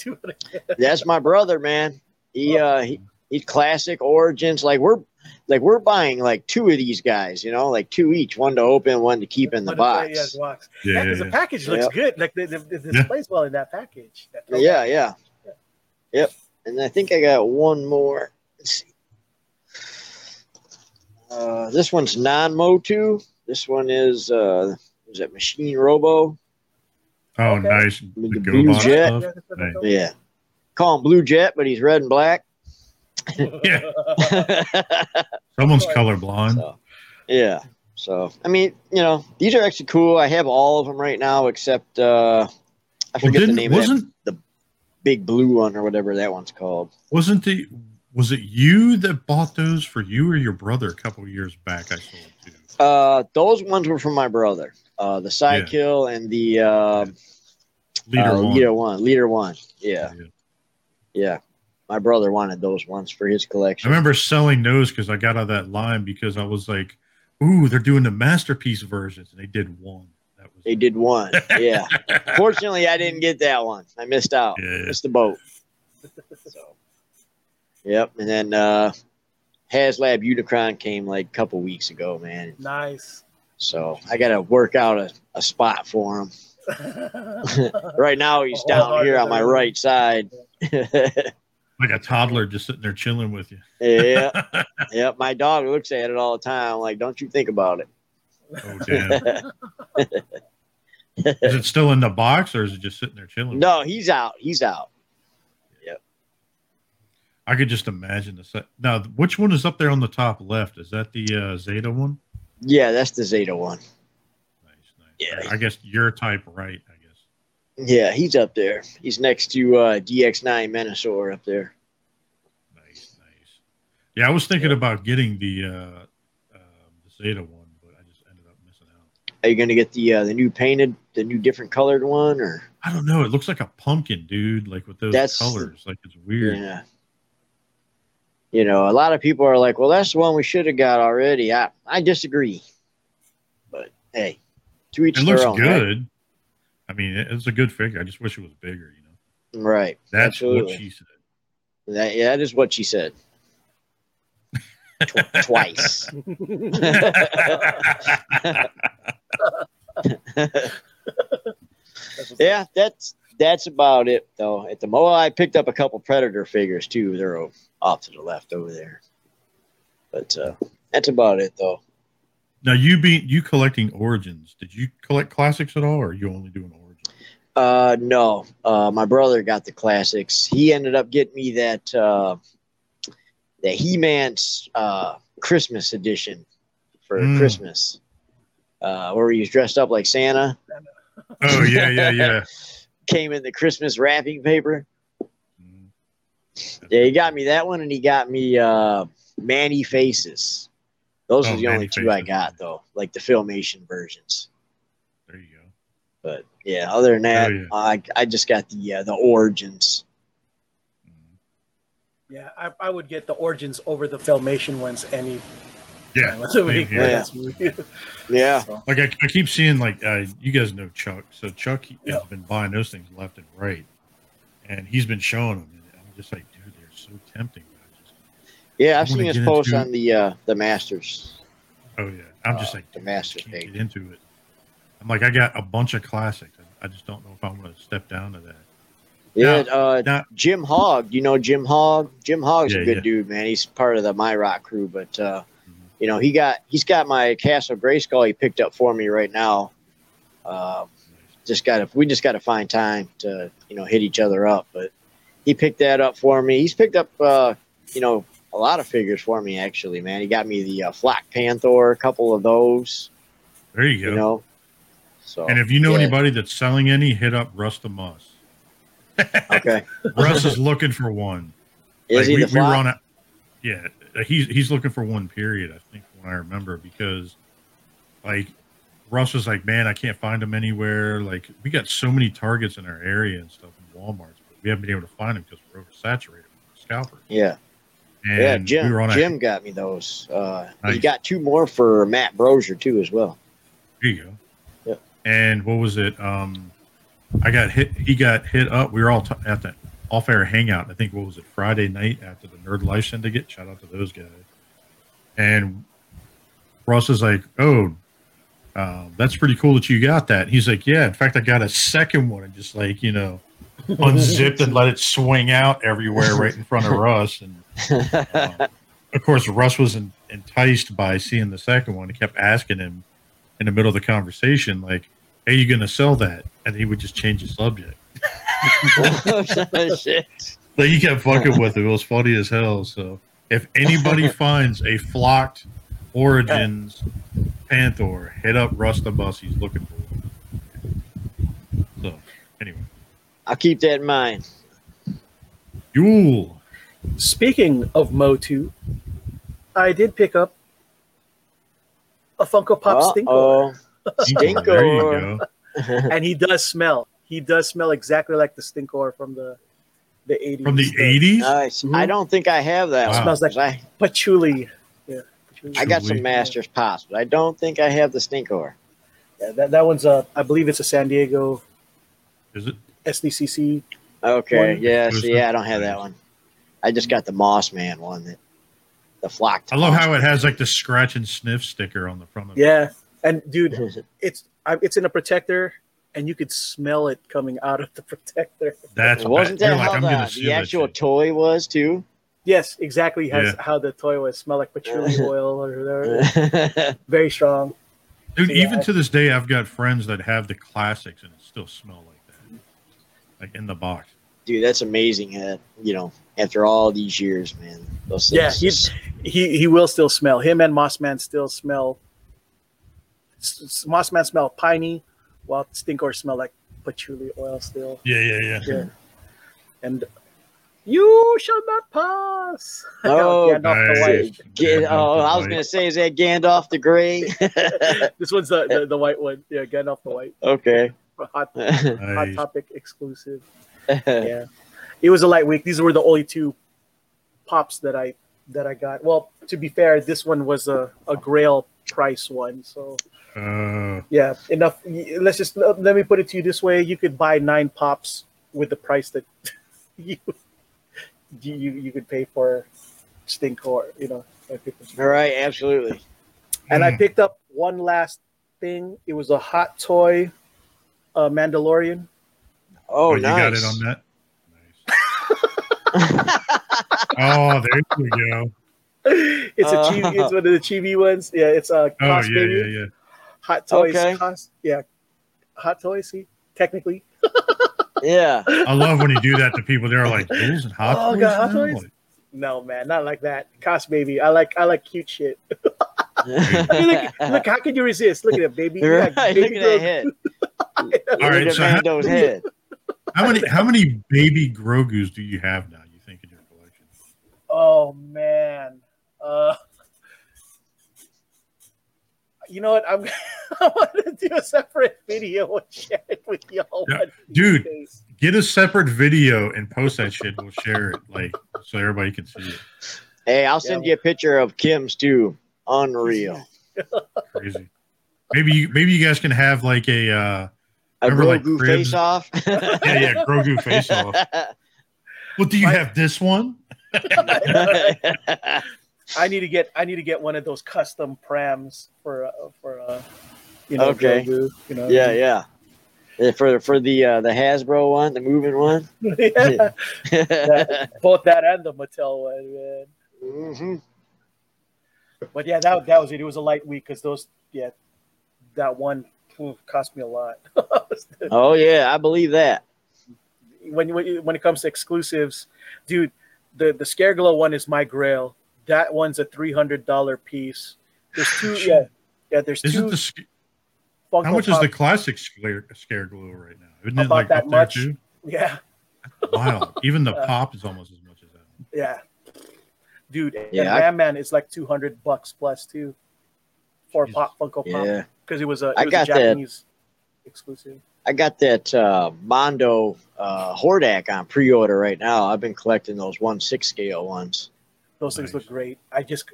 do it again. That's my brother, man. He classic origins. Like we're buying like two of these guys, you know, like two each, one to open, one to keep in the box. Yeah, because the package looks good. Like this plays well in that package. Yep. And I think I got one more. Let's see. This one's non-Motu. This one is that Machine Robo? Oh, okay. Nice. The Blue Jet. Nice. Yeah. Call him Blue Jet, but he's red and black. Yeah. Someone's colorblind. So, yeah. So, I mean, you know, these are actually cool. I have all of them right now except I forget the name of that, the big blue one or whatever that one's called. Was it you that bought those for you or your brother a couple of years back? I sold it to. Those ones were from my brother. The Sidekill and the Leader One. Yeah. My brother wanted those ones for his collection. I remember selling those because I got out of that line because I was like, "Ooh, they're doing the masterpiece versions," and they did one. They did one. Yeah. Fortunately, I didn't get that one. I missed out. Yeah. Missed the boat. So. Yep, and then HasLab Unicron came like a couple weeks ago, man. Nice. So I got to work out a spot for him. Right now he's down here on my right side. Like a toddler just sitting there chilling with you. Yeah. Yep, my dog looks at it all the time. I'm like, don't you think about it. Oh, damn. Is it still in the box or is it just sitting there chilling? No, he's out. I could just imagine this. Now, which one is up there on the top left? Is that the Zeta one? Yeah, that's the Zeta one. Nice. Yeah. I guess your type, right? Yeah, he's up there. He's next to DX9 Menasor up there. Nice. Yeah, I was thinking about getting the Zeta one, but I just ended up missing out. Are you going to get the new painted, the new different colored one, or? I don't know. It looks like a pumpkin, dude. Like with those colors, like it's weird. Yeah. You know, a lot of people are like, well, that's the one we should have got already. I disagree. But, hey, to each their own. It looks good. Right? I mean, it's a good figure. I just wish it was bigger, you know. Right. That's what she said. That is what she said. Twice. Yeah, that's about it, though. At the I picked up a couple Predator figures, too. They're off to the left over there. But that's about it, though. Now, you collecting Origins. Did you collect Classics at all, or are you only doing Origins? No. My brother got the Classics. He ended up getting me that He-Man's Christmas edition for Christmas, where he was dressed up like Santa. Oh, yeah. Came in the Christmas wrapping paper. Yeah, he got me that one, and he got me Manny Faces. Those are the only two I got, though, like the Filmation versions. There you go. But, yeah, other than that, I just got the Origins. Yeah, I would get the Origins over the Filmation ones any Yeah. So. Like I keep seeing, like you guys know Chuck. So Chuck has been buying those things left and right, and he's been showing them. And I'm just like, dude, they're so tempting. I've seen his post on the Masters. Oh yeah, I'm just like the Masters page. Get into it. I'm like, I got a bunch of classics. I just don't know if I'm going to step down to that. Yeah, Jim Hogg. You know Jim Hogg? Jim Hogg's a good dude, man. He's part of the My Rock crew, but you know, he's got my Castle Grayskull he picked up for me right now. We just got to find time to hit each other up. But he picked that up for me. He's picked up a lot of figures for me actually, man. He got me the Flock Panther, a couple of those. There you go. You know? So, and if you know anybody that's selling any, hit up Russ the Moss. Okay. Russ is looking for one. He's looking for one period, I think, when I remember, because like Russ was like, man, I can't find him anywhere. Like we got so many Targets in our area and stuff in Walmarts, but we haven't been able to find him because we're oversaturated with scalpers. Yeah. And Jim got me those. Nice. He got two more for Matt Brozier too as well. There you go. Yeah. And what was it? I got hit. He got hit up. We were all at that off-air hangout. I think, what was it, Friday night after the Nerd Life Syndicate? Shout out to those guys. And Russ is like, "Oh, that's pretty cool that you got that." He's like, "Yeah. In fact, I got a second one and just like unzipped and let it swing out everywhere right in front of Russ." And of course, Russ was enticed by seeing the second one. He kept asking him in the middle of the conversation, like, "Hey, you gonna sell that?" And he would just change the subject. Shit. Like you kept fucking with it. It was funny as hell. So if anybody finds a Flocked Origins Panther, hit up Russ the Bus. He's looking for one. So anyway, I'll keep that in mind. Yule. Speaking of MOTU, I did pick up a Funko Pop Stinkor. Stinkor. And he does smell. He does smell exactly like the Stinkor from the 80s. From the 80s? Mm-hmm. I don't think I have that. Wow. It smells like patchouli. Yeah, patchouli. I got some Masters Pops, but I don't think I have the Stinkor. Yeah, that one's I believe it's a San Diego. Is it? SDCC. Okay. One. Yeah. So I don't have that one. I just got the Moss Man one. The Flock. I love how it has like the scratch and sniff sticker on the front of it. Yeah. And dude, it's in a protector, and you could smell it coming out of the protector. The actual toy was too? Yes, exactly. How the toy was, smell like patchouli oil or whatever. Very strong. Dude, so, even to this day, I've got friends that have the classics, and it still smells like in the box. Dude, that's amazing. After all these years, man. He will still smell. Him and Mossman still smell. Mossman smell piney, while Stinkor smell like patchouli oil still. Yeah. And you shall not pass. Oh, nice. I was gonna say, is that Gandalf the Grey? This one's the white one. Yeah, Gandalf the White. Okay. Hot Topic exclusive. Yeah, it was a light week. These were the only two pops that I got. Well, to be fair, this one was a Grail price one. So enough. Let's just let me put it to you this way: you could buy 9 pops with the price that you could pay for Stinkor. All right, absolutely. And I picked up one last thing. It was a hot toy. Mandalorian. Oh, nice. You got it on that. Nice. Oh, there we go. It's a chibi. It's one of the chibi ones. Yeah, it's a cosplay. Yeah. Hot toys. Okay. Hot toys. See, technically. Yeah. I love when you do that to people. They're like, "Those hot toys." Oh God, hot toys? No, man, not like that. Cosbaby. I like cute shit. I mean, look, how could you resist? Look at that baby. Right, look at that head. All right, so how many baby Grogu's do you have now, you think, in your collection? Oh man. You know what? I want to do a separate video and share it with y'all. Yeah, dude, get a separate video and post that shit. We'll share it so everybody can see it. Hey, I'll send you a picture of Kim's too. unreal. Crazy. Maybe you guys can have like a Grogu like face off. yeah, Grogu face off. Well, do you have this one? I need to get one of those custom prams for you know. Okay. Grogu, you know. Yeah. For the Hasbro one, the moving one. Yeah. Both that and the Mattel one, man. Mm-hmm. But yeah, that was it. It was a light week because that one cost me a lot. Oh yeah, I believe that. When it comes to exclusives, dude, the Scareglow one is my grail. That one's a $300 piece. There's two. Yeah. There's Isn't two. How much is the classic Scareglow right now? Isn't it like that much? Too? Yeah. Wow. Even the pop is almost as much as that. Yeah. Dude, and Man is like $200 plus too for pop Funko Pop because it was a Japanese exclusive. I got that Mondo Hordak on pre-order right now. I've been collecting those 1/6 scale ones. Those things look great. I just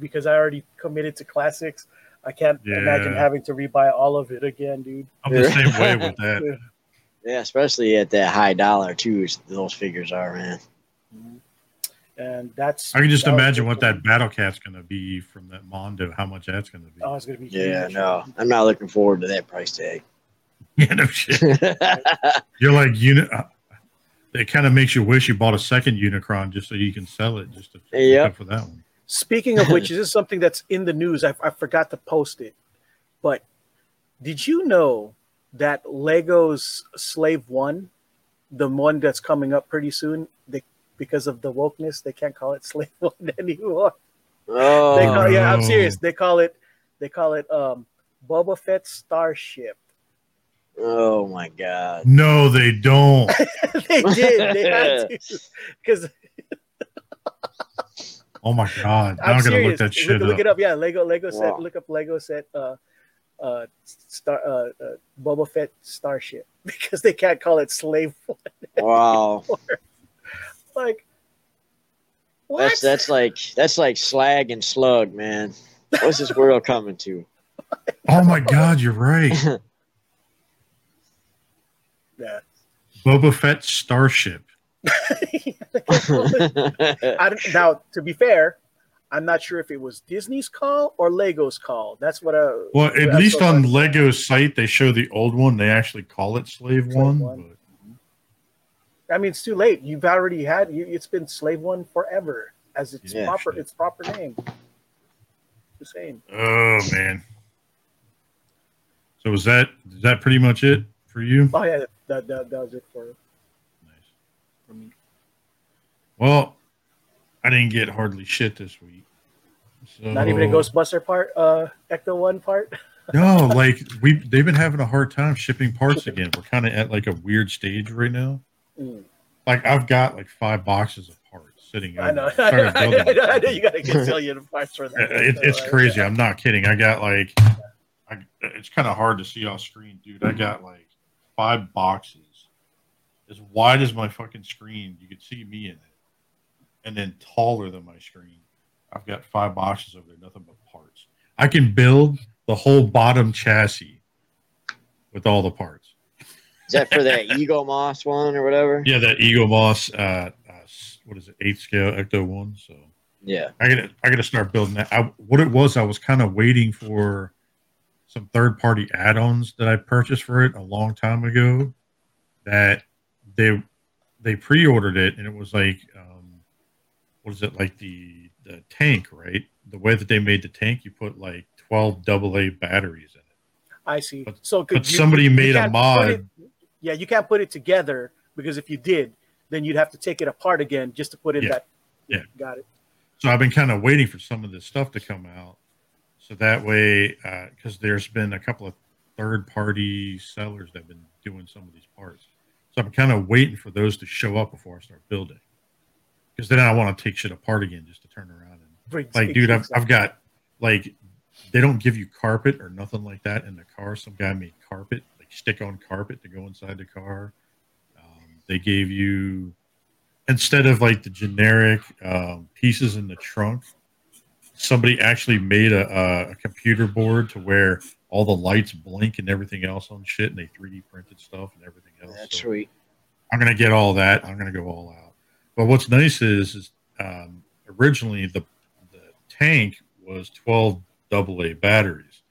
because I already committed to classics, I can't imagine having to rebuy all of it again, dude. I'm the same way with that. Yeah, especially at that high dollar too. Those figures are, man. Mm-hmm. And I can just imagine what that Battle Cat's going to be from that Mondo, how much that's going to be. Oh, it's going to be huge. Yeah, no, I'm not looking forward to that price tag. Yeah, no shit. You're like, it kind of makes you wish you bought a second Unicron just so you can sell it, just to pick up for that one. Speaking of which, this is something that's in the news. I forgot to post it, but did you know that Lego's Slave One, the one that's coming up pretty soon, because of the wokeness, they can't call it Slave One anymore. Oh, I'm serious. They call it Boba Fett Starship. Oh my God! No, they don't. They did. They had to because. Oh my God! I'm gonna look that shit up. Look it up. Yeah, Lego set. Wow. Look up Lego set. Boba Fett Starship because they can't call it Slave One. Wow. Anymore. Like what? That's like slag and slug, man. What's this world coming to? Oh my God, you're right. Yeah. Boba Fett Starship. Now, to be fair, I'm not sure if it was Disney's call or Lego's call. That's what I. Well, at least on Lego's site, they show the old one. They actually call it Slave One. But... I mean, it's too late. You've already had it's been Slave One forever as its proper name. Just saying. Oh man. So is that pretty much it for you? Oh yeah, that was it for me. Well, I didn't get hardly shit this week. So... Not even a Ghostbuster part, Ecto One part. No, like they've been having a hard time shipping parts again. We're kind of at like a weird stage right now. Mm. Like I've got like 5 boxes of parts sitting. I know. I know. You gotta get zillion parts for that. It's crazy. Yeah. I'm not kidding. I got like, it's kind of hard to see off screen, dude. I got like 5 boxes as wide as my fucking screen. You could see me in it, and then taller than my screen. I've got 5 boxes over there, nothing but parts. I can build the whole bottom chassis with all the parts. Is that for that Ego Moss one or whatever? Yeah, that Ego Moss. What is it? 8th scale Ecto one. So yeah, I gotta start building that. I was kind of waiting for some third-party add-ons that I purchased for it a long time ago. That they pre-ordered it, and it was like, what is it like the tank? Right, the way that they made the tank, you put like 12 AA batteries in it. I see. But somebody made a mod. You can't put it together because if you did, then you'd have to take it apart again just to put in that. Yeah. Got it. So I've been kind of waiting for some of this stuff to come out. So that way, because there's been a couple of third-party sellers that have been doing some of these parts. So I'm kind of waiting for those to show up before I start building. Because then I want to take shit apart again just to turn around. I've got, like, they don't give you carpet or nothing like that in the car. Some guy made carpet, like stick-on carpet to go inside the car. They gave you, instead of like the generic pieces in the trunk, somebody actually made a computer board to where all the lights blink and everything else on shit, and they 3D printed stuff and everything else. That's so sweet. I'm going to get all that. I'm going to go all out. But what's nice is originally the tank was 12 AA batteries.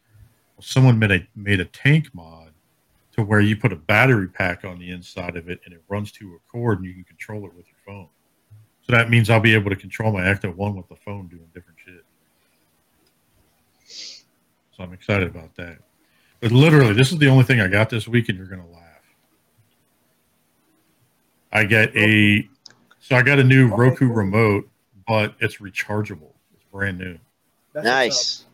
Well, someone made a tank mod to where you put a battery pack on the inside of it, and it runs to a cord, and you can control it with your phone. So that means I'll be able to control my Ecto 1 with the phone doing different shit. So I'm excited about that. But literally, this is the only thing I got this week, and you're going to laugh. I got a new Roku remote, but it's rechargeable. It's brand new. Nice.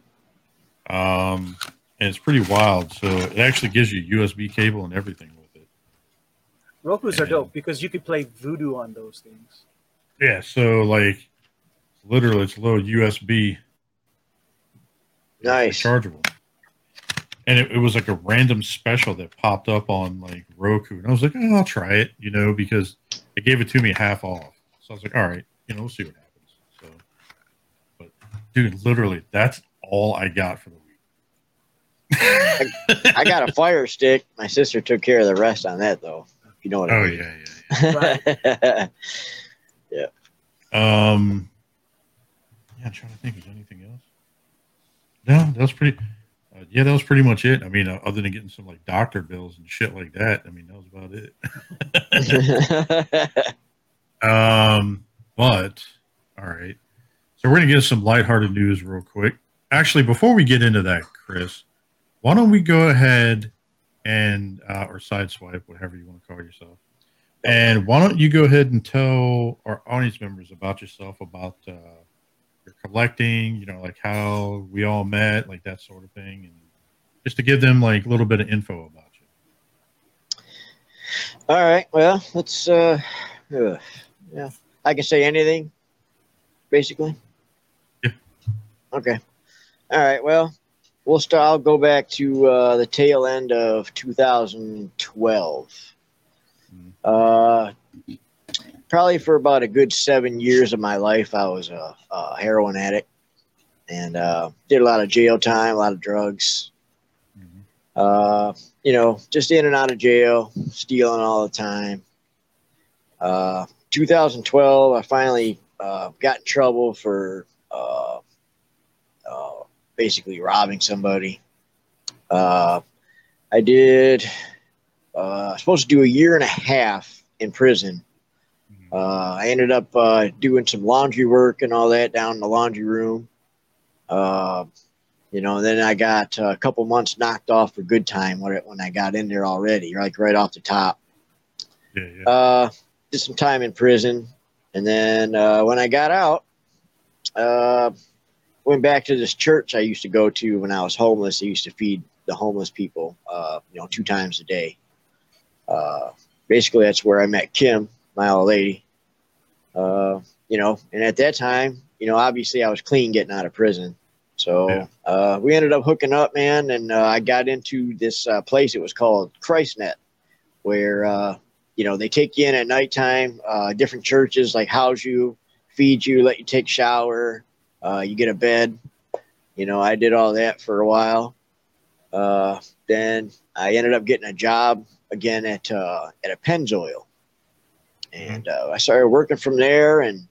And it's pretty wild. So it actually gives you USB cable and everything with it. Rokus are dope because you could play Voodoo on those things. Yeah, so like literally it's low USB. Nice. Rechargeable. And it was like a random special that popped up on like Roku. And I was like, oh, I'll try it, because it gave it to me half off. So I was like, all right, we'll see what happens. So, but dude, literally, that's all I got for the week. I got a Fire Stick. My sister took care of the rest on that, though. You know what I mean? Oh, yeah. Yeah. Yeah, I'm trying to think. Is there anything else? No, that was pretty. Yeah, that was pretty much it. I mean, other than getting some like doctor bills and shit like that. I mean, that was about it. But all right. So we're gonna get some lighthearted news real quick. Actually, before we get into that, Chris, why don't we go ahead and or sideswipe, whatever you want to call yourself. And why don't you go ahead and tell our audience members about yourself, about your collecting, like how we all met, like that sort of thing, and just to give them like a little bit of info about you. All right. Well, let's. Yeah, I can say anything, basically. Yeah. Okay. All right. Well, I'll go back to the tail end of 2012. Probably for about a good 7 years of my life, I was a heroin addict and did a lot of jail time, a lot of drugs. Mm-hmm. Just in and out of jail, stealing all the time. 2012, I finally got in trouble for basically robbing somebody. I did. I was supposed to do a year and a half in prison. I ended up doing some laundry work and all that down in the laundry room. Then I got a couple months knocked off for good time when I got in there already, like right off the top. Yeah. Did some time in prison. And then when I got out, went back to this church I used to go to when I was homeless. I used to feed the homeless people, 2 times a day. Basically, that's where I met Kim, my old lady. And at that time, obviously I was clean getting out of prison. So we ended up hooking up, man, and I got into this place. It was called ChristNet, where, they take you in at nighttime. Different churches, like, house you, feed you, let you take a shower. You get a bed. I did all that for a while. Then I ended up getting a job again at a Pennzoil, and I started working from there, and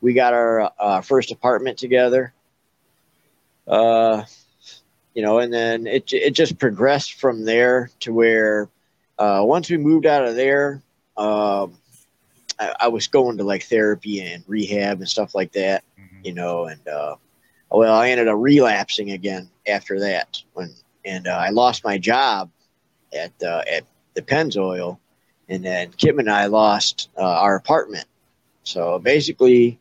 we got our first apartment together. And then it just progressed from there to where once we moved out of there, I was going to like therapy and rehab and stuff like that, and I ended up relapsing again after that and I lost my job at the Pennzoil, and then Kim and I lost our apartment. So basically,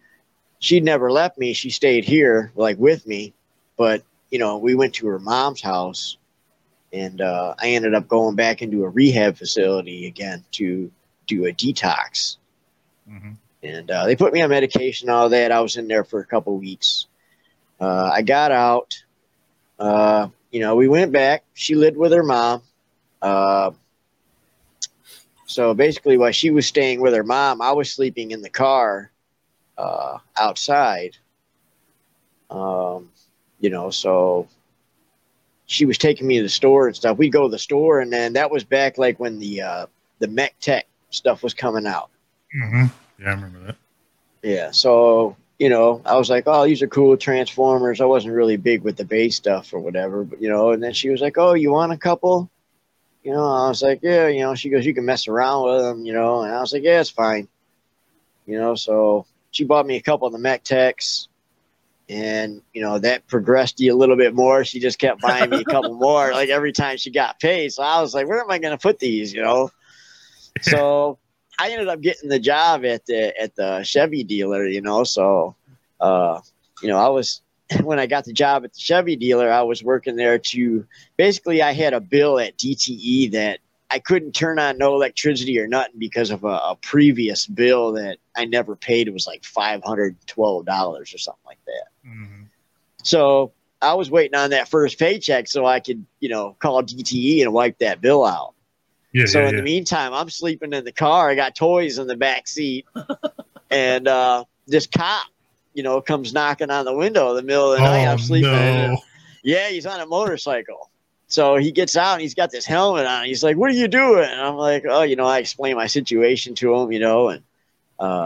she never left me. She stayed here, like, with me. But we went to her mom's house, and I ended up going back into a rehab facility again to do a detox. Mm-hmm. And they put me on medication, all that. I was in there for a couple weeks. I got out. We went back. She lived with her mom. So basically, while she was staying with her mom, I was sleeping in the car outside. You know, so she was taking me to the store and stuff. We go to the store, and then that was back like when the Mech Tech stuff was coming out. Mm-hmm. Yeah, I remember that. Yeah, so you know, I was like, oh, these are cool Transformers. I wasn't really big with the base stuff or whatever, but you know. And then she was like, oh, you want a couple? You know, I was like, yeah, you know. She goes, you can mess around with them, you know. And I was like, yeah, it's fine. You know, so she bought me a couple of the Mech Techs. And, you know, that progressed you a little bit more. She just kept buying me a couple more, like every time she got paid. So I was like, where am I going to put these, you know? So I ended up getting the job at the Chevy dealer, you know. So, you know, I was – when I got the job at the Chevy dealer, I was working there to – basically I had a bill at DTE that I couldn't turn on no electricity or nothing because of a previous bill that I never paid. It was like $512 or something like that. Mm-hmm. So I was waiting on that first paycheck so I could, you know, call DTE and wipe that bill out. Yeah, so in the meantime, I'm sleeping in the car. I got toys in the back seat, and this cop, you know, comes knocking on the window in the middle of the night. I'm sleeping. No. Yeah, he's on a motorcycle. So he gets out and he's got this helmet on. He's like, "What are you doing?" And I'm like, "Oh, you know," I explained my situation to him, you know, and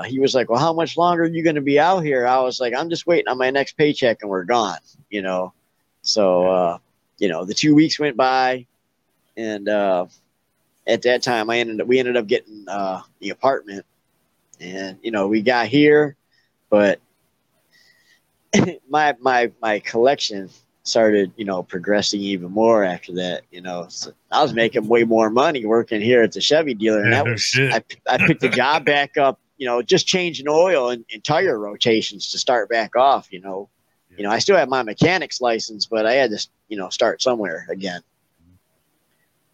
he was like, "Well, how much longer are you going to be out here?" I was like, "I'm just waiting on my next paycheck and we're gone," you know. So, you know, the 2 weeks went by, and at that time, we ended up getting the apartment, and you know, we got here, but my collection started, you know, progressing even more after that, you know. So I was making way more money working here at the Chevy dealer, and I picked the job back up. You know, just changing oil and tire rotations to start back off, you know. Yeah. You know, I still have my mechanic's license, but I had to, you know, start somewhere again. Mm-hmm.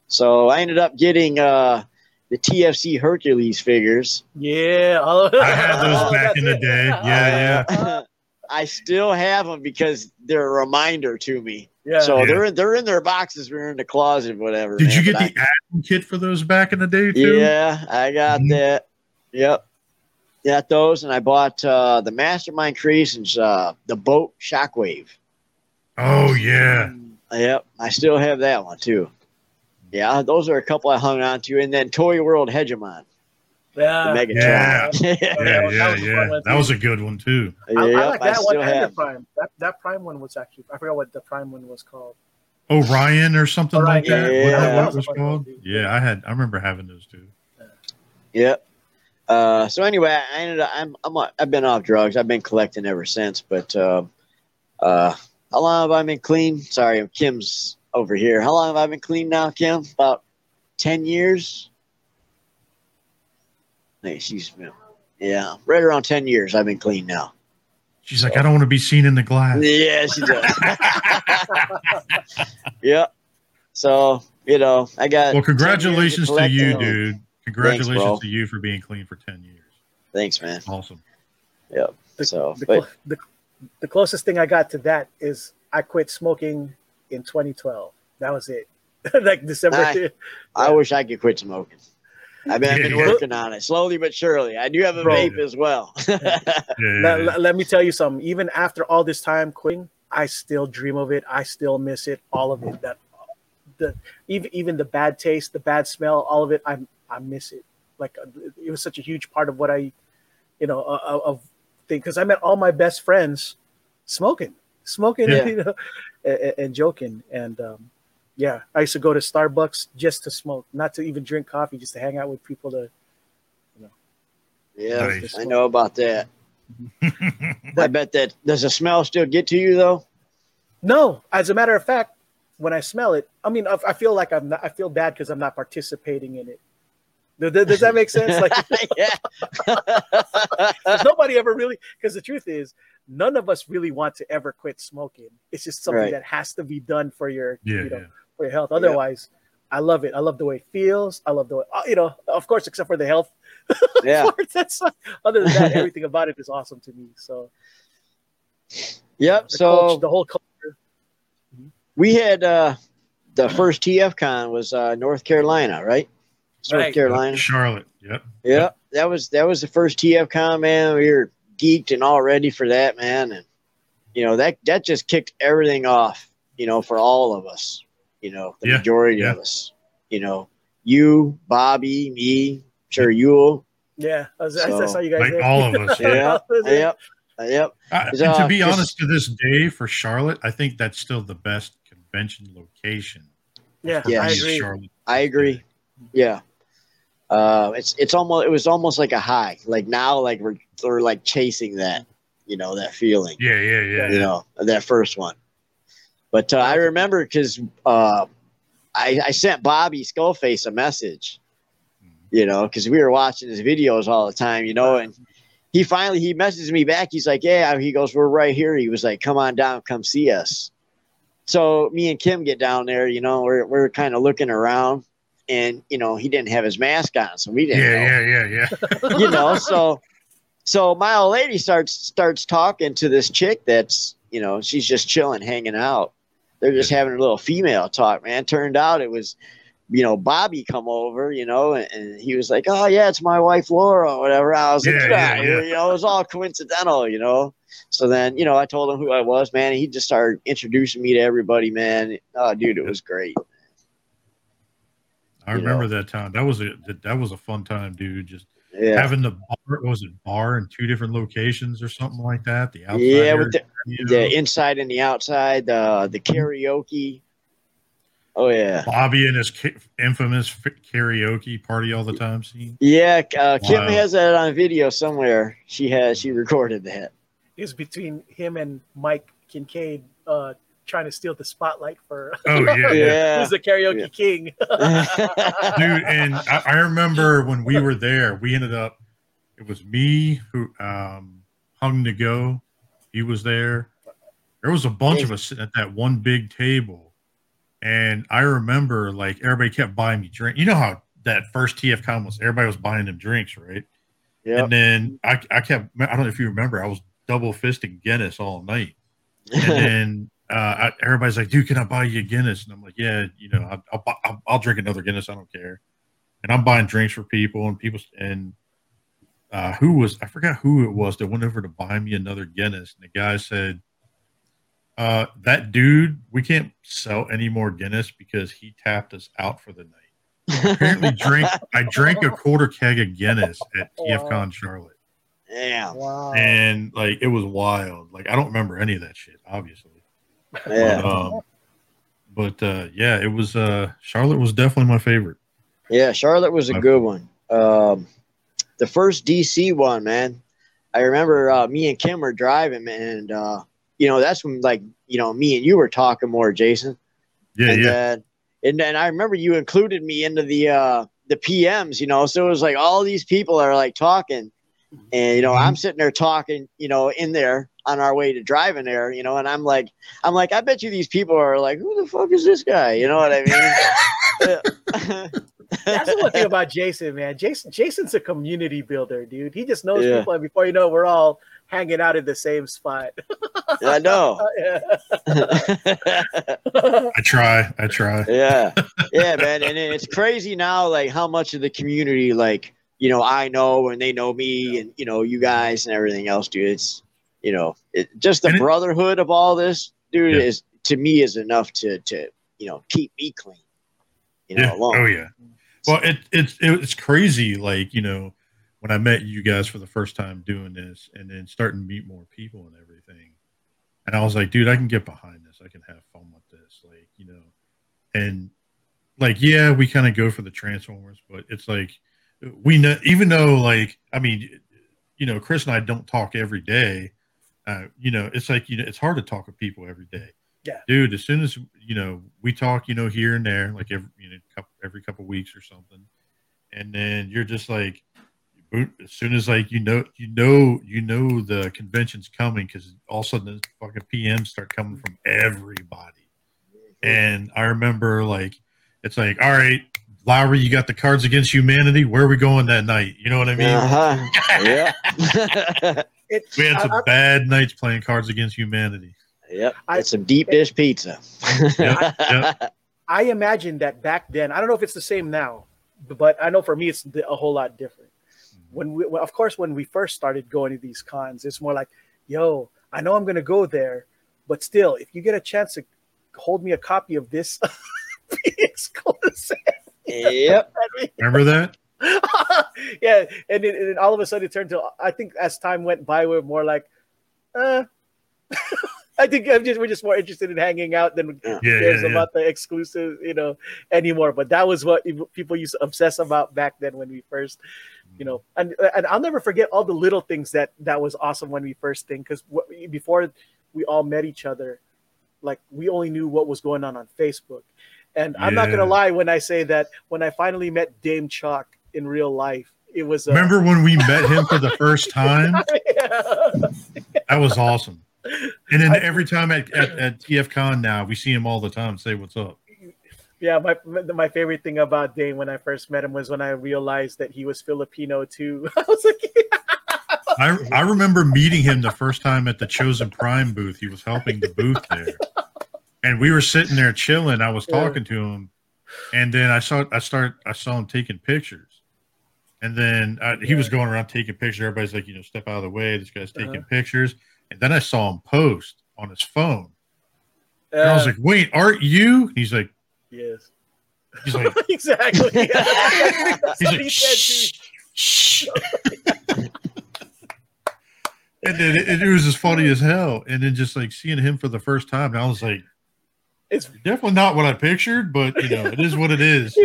So I ended up getting the TFC Hercules figures. Yeah. I had those back in the day. Yeah, yeah. I still have them because they're a reminder to me. Yeah. So they're in their boxes. We're in the closet, whatever. Did you get the Adam kit for those back in the day, too? Yeah, I got that. Yep. Got those, and I bought the Mastermind Creations, the boat Shockwave. Oh, yeah. Yep, I still have that one, too. Yeah, those are a couple I hung on to. And then Toy World Hegemon. Yeah. The Megatron. Yeah. That was a good one, too. I like that one and the Prime. That Prime one was actually – I forgot what the Prime one was called. Orion or something like that? Yeah. What that was called? Yeah, I remember having those, too. Yeah. Yep. So anyway, I ended up, I've been off drugs. I've been collecting ever since, but, how long have I been clean? Sorry, Kim's over here. How long have I been clean now, Kim? About 10 years. Hey, right around 10 years. I've been clean now. She's so, like, I don't want to be seen in the glass. Yeah, she does. Yeah. So, you know, I got, well, congratulations to you, dude. Congratulations to you for being clean for 10 years. Thanks, man. Awesome. Yep. So the closest thing I got to that is I quit smoking in 2012. That was it. Like December. I wish I could quit smoking. I've been working on it slowly but surely. I do have a vape as well. Let me tell you something. Even after all this time quitting, I still dream of it. I still miss it. All of it. Even the bad taste, the bad smell, all of it. I miss it. Like it was such a huge part of what I, you know, of thing, because I met all my best friends smoking, you know, and joking. And I used to go to Starbucks just to smoke, not to even drink coffee, just to hang out with people to, you know. Yeah, nice. I know about that. I bet that does the smell still get to you though? No, as a matter of fact, when I smell it, I mean, I feel like I feel bad because I'm not participating in it. Does that make sense? Like, nobody ever really, because the truth is, none of us really want to ever quit smoking. It's just something that has to be done for your, for your health. Otherwise, I love it. I love the way it feels. I love the way, you know, of course, except for the health. Other than that, everything about it is awesome to me. So, the whole culture. We had the first TFCon was North Carolina, right? North Carolina, Charlotte. Yep. That was the first TFCon, man. We were geeked and all ready for that, man. And you know, that just kicked everything off, you know, for all of us, you know, the majority of us, you know, you, Bobby, me, sure, Yule. Yeah. I saw you guys. Like there. All of us. Yeah. Yep. Yep. And to be honest, to this day for Charlotte, I think that's still the best convention location. Yeah. I agree. Yeah. It was almost like a high, like now, like we're like chasing that, you know, that feeling. Yeah. You know, that first one. But I remember because I sent Bobby Skullface a message, you know, because we were watching his videos all the time, you know, and he messaged me back. He's like, yeah, he goes, we're right here. He was like, come on down, come see us. So me and Kim get down there, you know, we're kind of looking around. And, you know, he didn't have his mask on, so we didn't know. Yeah. You know, so my old lady starts talking to this chick that's, you know, she's just chilling, hanging out. They're just having a little female talk, man. Turned out it was, you know, Bobby come over, you know, and he was like, oh, yeah, it's my wife, Laura, or whatever. I was like, you know, it was all coincidental, you know. So then, you know, I told him who I was, man. And he just started introducing me to everybody, man. Oh, dude, it was great. I remember that time. That was a fun time, dude. Just having the bar in two different locations or something like that. The outside, with the inside and the outside, the karaoke. Oh yeah, Bobby and his infamous karaoke party all the time scene. Yeah, Kim has that on video somewhere. She recorded that. It was between him and Mike Kincaid. Trying to steal the spotlight for who's the karaoke king. Dude, and I remember when we were there, we ended up, it was me who hung to go. He was there. There was a bunch of us sitting at that one big table. And I remember, like, everybody kept buying me drinks. You know how that first TFCon was, everybody was buying them drinks, right? Yeah. And then I don't know if you remember, I was double fisting Guinness all night. And then everybody's like, dude, can I buy you a Guinness? And I'm like, yeah, you know, I'll drink another Guinness. I don't care. And I'm buying drinks for people and I forgot who it was that went over to buy me another Guinness. And the guy said, that dude, we can't sell any more Guinness because he tapped us out for the night. Apparently I drank a quarter keg of Guinness at TFCon Charlotte. Yeah. Wow. And like, it was wild. Like, I don't remember any of that shit, obviously. Yeah, but it was Charlotte was definitely my favorite. Yeah, Charlotte was a good one. The first DC one, man, I remember me and Kim were driving, and you know, that's when, like, you know, me and you were talking more, Jason. Yeah, and yeah. And then I remember you included me into the PMs, you know, so it was like all these people are like talking, and you know, I'm sitting there talking, you know, in there. On our way to driving there, you know, and I'm like, I bet you these people are like, who the fuck is this guy? You know what I mean? That's the one thing about Jason, man. Jason's a community builder, dude. He just knows people, and before you know, we're all hanging out in the same spot. I know. I try. Yeah, man. And it's crazy now, like how much of the community, like, you know, I know and they know me, and you know, you guys and everything else, dude. It's, you know, the brotherhood of all this, dude, is, to me, is enough to you know, keep me clean. You know, alone. Oh yeah. Well, it's crazy. Like, you know, when I met you guys for the first time doing this, and then starting to meet more people and everything, and I was like, dude, I can get behind this. I can have fun with this. Like, you know, and like, yeah, we kind of go for the Transformers, but it's like we know, even though, like, I mean, you know, Chris and I don't talk every day. You know, it's like, you know, it's hard to talk with people every day. Yeah, dude. As soon as, you know, we talk, you know, here and there, like every couple of weeks or something, and then you're just like, as soon as, like, you know the convention's coming, because all of a sudden the fucking PMs start coming from everybody. And I remember, like, it's like, all right, Lowry, you got the Cards Against Humanity. Where are we going that night? You know what I mean? Yeah. We had some bad nights playing Cards Against Humanity. Yep. Had some deep dish pizza. Yep. I imagine that back then, I don't know if it's the same now, but I know for me it's a whole lot different. When we first started going to these cons, it's more like, yo, I know I'm going to go there, but still, if you get a chance to hold me a copy of this exclusive. Yep. Remember that? Yeah. And all of a sudden it turned to, I think as time went by, we were more like, I think we're just more interested in hanging out than cares about the exclusive, anymore. But that was what people used to obsess about back then when we first, and I'll never forget all the little things that was awesome when we first think, because before we all met each other, like we only knew what was going on Facebook. And I'm not going to lie when I say that when I finally met Dame Chuck in real life, it was. Remember when we met him for the first time? That was awesome. And then every time at TFCon now, we see him all the time. Say what's up. Yeah, my favorite thing about Dame when I first met him was when I realized that he was Filipino too. I was like, yeah. I remember meeting him the first time at the Chosen Prime booth. He was helping the booth there, and we were sitting there chilling. I was talking to him, and then I saw him taking pictures, and then he was going around taking pictures. Everybody's like, step out of the way. This guy's taking pictures. And then I saw him post on his phone. And I was like, wait, aren't you? And he's like, yes. He's like, exactly. Yeah. He's like, shh. And then it was as funny as hell. And then just like seeing him for the first time, and I was like, it's definitely not what I pictured, but it is what it is. So.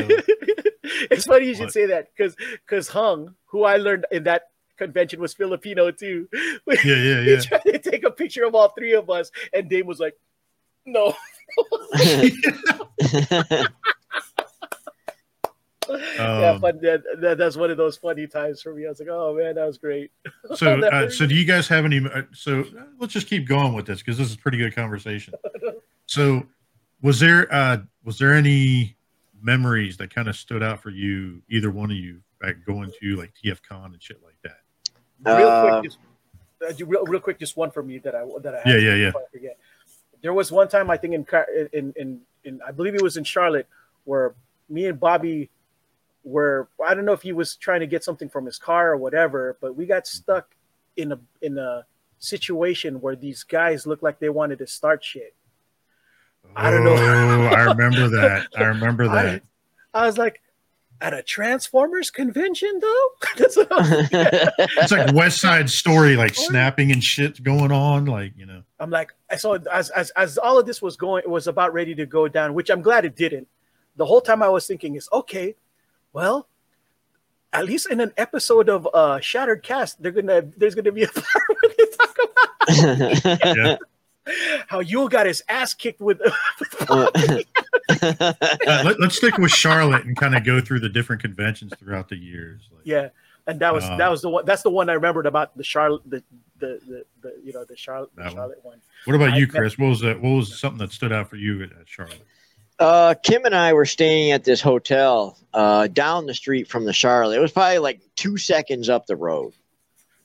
It's funny you should say that because Hung, who I learned in that convention was Filipino too. Yeah. He tried to take a picture of all three of us, and Dave was like, "No." That's one of those funny times for me. I was like, "Oh man, that was great." So, so do you guys have any? So, let's just keep going with this because this is a pretty good conversation. So, was there any memories that kind of stood out for you, either one of you, back going to like TFCon and shit like that? Real quick, just one for me that I had I forget. There was one time I think in I believe it was in Charlotte where me and Bobby were, I don't know if he was trying to get something from his car or whatever, but we got stuck in a situation where these guys looked like they wanted to start shit. I don't know. I remember that. I was like, at a Transformers convention, though? That's what I was thinking. It's like West Side Story, like snapping and shit going on, like. I'm like, so as all of this was going, it was about ready to go down, which I'm glad it didn't. The whole time I was thinking is, okay, well, at least in an episode of Shattered Cast, there's gonna be a part where they talk about how Yule got his ass kicked with Let's stick with Charlotte and kind of go through the different conventions throughout the years. And that was the one. That's the one I remembered about the Charlotte, the Charlotte one. What about you, Chris? What was something that stood out for you at Charlotte? Kim and I were staying at this hotel down the street from the Charlotte. It was probably like 2 seconds up the road.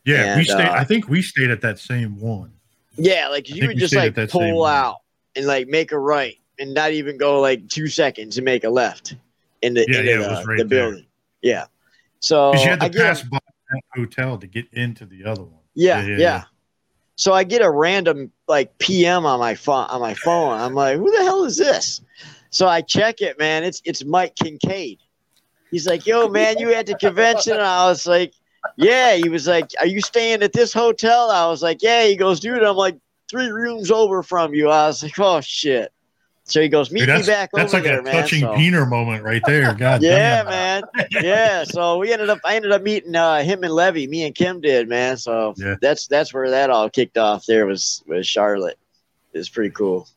Yeah, and we stayed. I think we stayed at that same one. Yeah, like you would just like pull out and like make a right. And not even go like 2 seconds and make a left in the building. Yeah. So because you had to pass by that hotel to get into the other one. Yeah. So I get a random like PM on my phone. I'm like, who the hell is this? So I check it, man. It's Mike Kincaid. He's like, yo, man, you at the convention? And I was like, yeah. He was like, are you staying at this hotel? I was like, yeah. He goes, dude, I'm like 3 rooms over from you. I was like, oh shit. So he goes, meet me back over there, man. That's like a touching Peener moment right there. God damn. Man. Yeah. So I ended up meeting him and Levy. Me and Kim did, man. So that's where that all kicked off. There was Charlotte. It's pretty cool.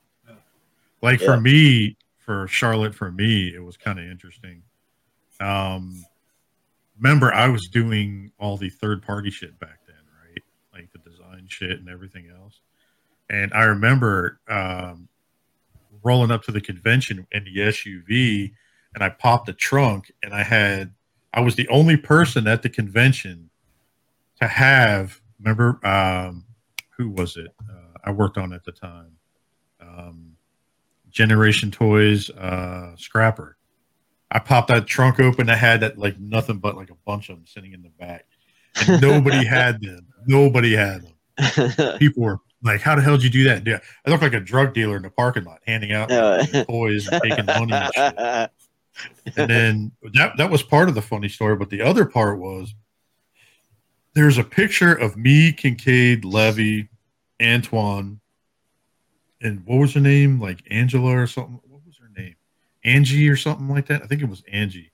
Like for Charlotte, it was kind of interesting. Remember, I was doing all the third-party shit back then, right? Like the design shit and everything else. And I remember rolling up to the convention in the SUV, and I popped the trunk, and I was the only person at the convention to have, remember, who was it? I worked on at the time, Generation Toys, Scrapper. I popped that trunk open. I had that like nothing but like a bunch of them sitting in the back. And nobody had them. People were Like, how the hell did you do that? Yeah, I look like a drug dealer in the parking lot, handing out toys and taking money and shit. And then that was part of the funny story, but the other part was there's a picture of me, Kincaid, Levy, Antoine, and what was her name? Like Angela or something? What was her name? Angie or something like that? I think it was Angie.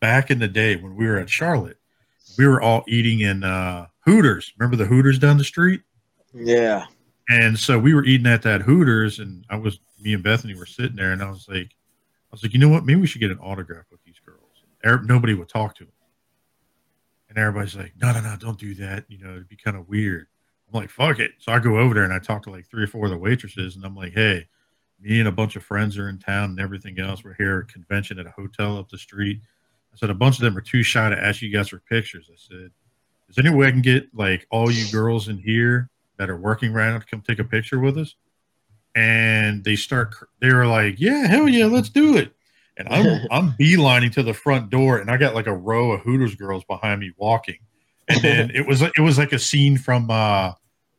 Back in the day when we were at Charlotte, we were all eating in Hooters. Remember the Hooters down the street? Yeah. And so we were eating at that Hooters, and me and Bethany were sitting there, and I was like, you know what? Maybe we should get an autograph with these girls. Nobody would talk to them. And everybody's like, no, don't do that. You know, it'd be kind of weird. I'm like, fuck it. So I go over there, and I talk to like 3 or 4 of the waitresses, and I'm like, hey, me and a bunch of friends are in town and everything else. We're here at a convention at a hotel up the street. I said, a bunch of them are too shy to ask you guys for pictures. I said, is there any way I can get like all you girls in here that are working right now to come take a picture with us? And they were like, yeah, hell yeah, let's do it. And I'm beelining to the front door, and I got like a row of Hooters girls behind me walking. And then it was like a scene from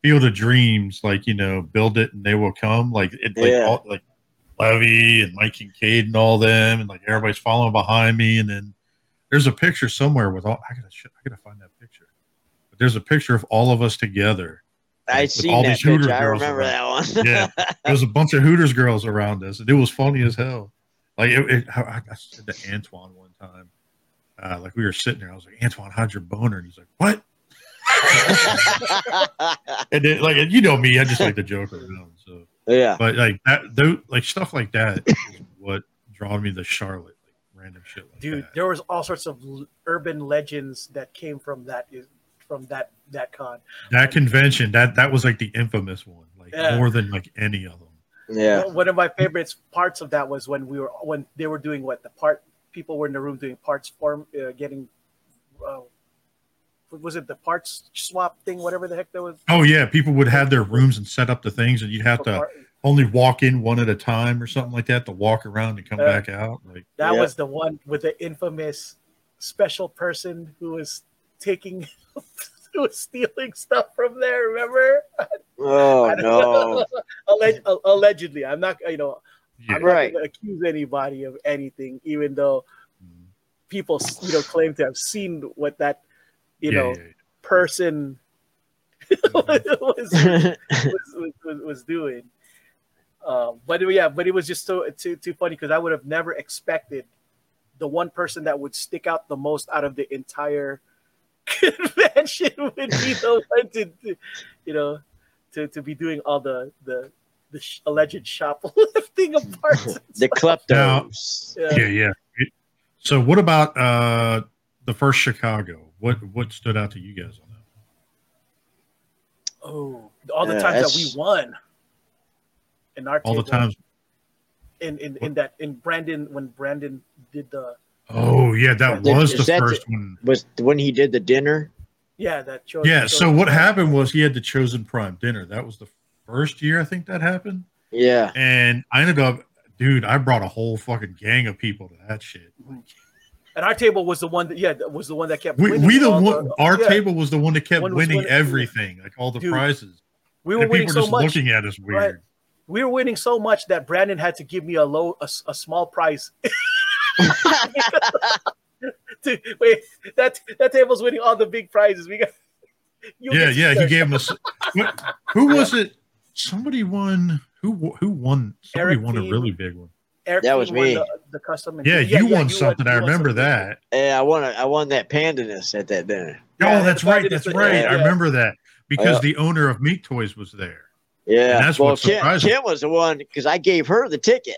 Field of Dreams, like, you know, build it and they will come. Like all Levy and Mike Kincaid and all them, and like everybody's following behind me. And then there's a picture somewhere with all. I gotta find that picture. But there's a picture of all of us together. I've seen that picture. I remember that one. Yeah, there was a bunch of Hooters girls around us, and it was funny as hell. Like I said to Antoine one time, like we were sitting there, I was like, Antoine, how's your boner? And he's like, what? And then, like, you know me, I just like to joke around. So yeah, but like that, like stuff like that, is what drew me to Charlotte. Like random shit. Like Dude, there was all sorts of urban legends that came from that. From that con, that convention, that was like the infamous one, like more than like any of them. Yeah, one of my favorite parts of that was when they were doing people were in the room doing parts form, getting, was it the parts swap thing, whatever the heck that was? Oh yeah, people would have their rooms and set up the things, and you'd have to only walk in one at a time or something like that to walk around and come back out. Like that was the one with the infamous special person who was taking. Was stealing stuff from there, remember? Oh no! Allegedly, I'm not. You know, I'm not gonna accuse anybody of anything, even though people, you know, claim to have seen what that, you know, person was doing. But it was just so too funny because I would have never expected the one person that would stick out the most out of the entire convention would be the one to be doing all the alleged shoplifting of parts. The kleptos. Yeah. So what about the first Chicago? What stood out to you guys on that? Oh, all the times that we won. In our all the times. In Brandon, when Brandon did the. Oh yeah, that was the first one. Was when he did the dinner? Yeah, that. So what happened was he had the Chosen Prime dinner. That was the first year I think that happened. Yeah. And I ended up, dude, I brought a whole fucking gang of people to that shit. And our table was the one that kept. Our table was the one that kept winning everything, like all the prizes. We were winning so much. People were just looking at us weird. Right. We were winning so much that Brandon had to give me a small prize. That table's winning all the big prizes. We got. He gave us. Who was it? Somebody won. Who won? Somebody Eric won P. a really big one. Eric that was me. The custom. You won something. I remember that. Yeah, I won that pandanus at that dinner. Oh, that's right. That's right. Yeah. I remember that because the owner of Meat Toys was there. Yeah, and that's what surprised me. Kim was the one because I gave her the ticket.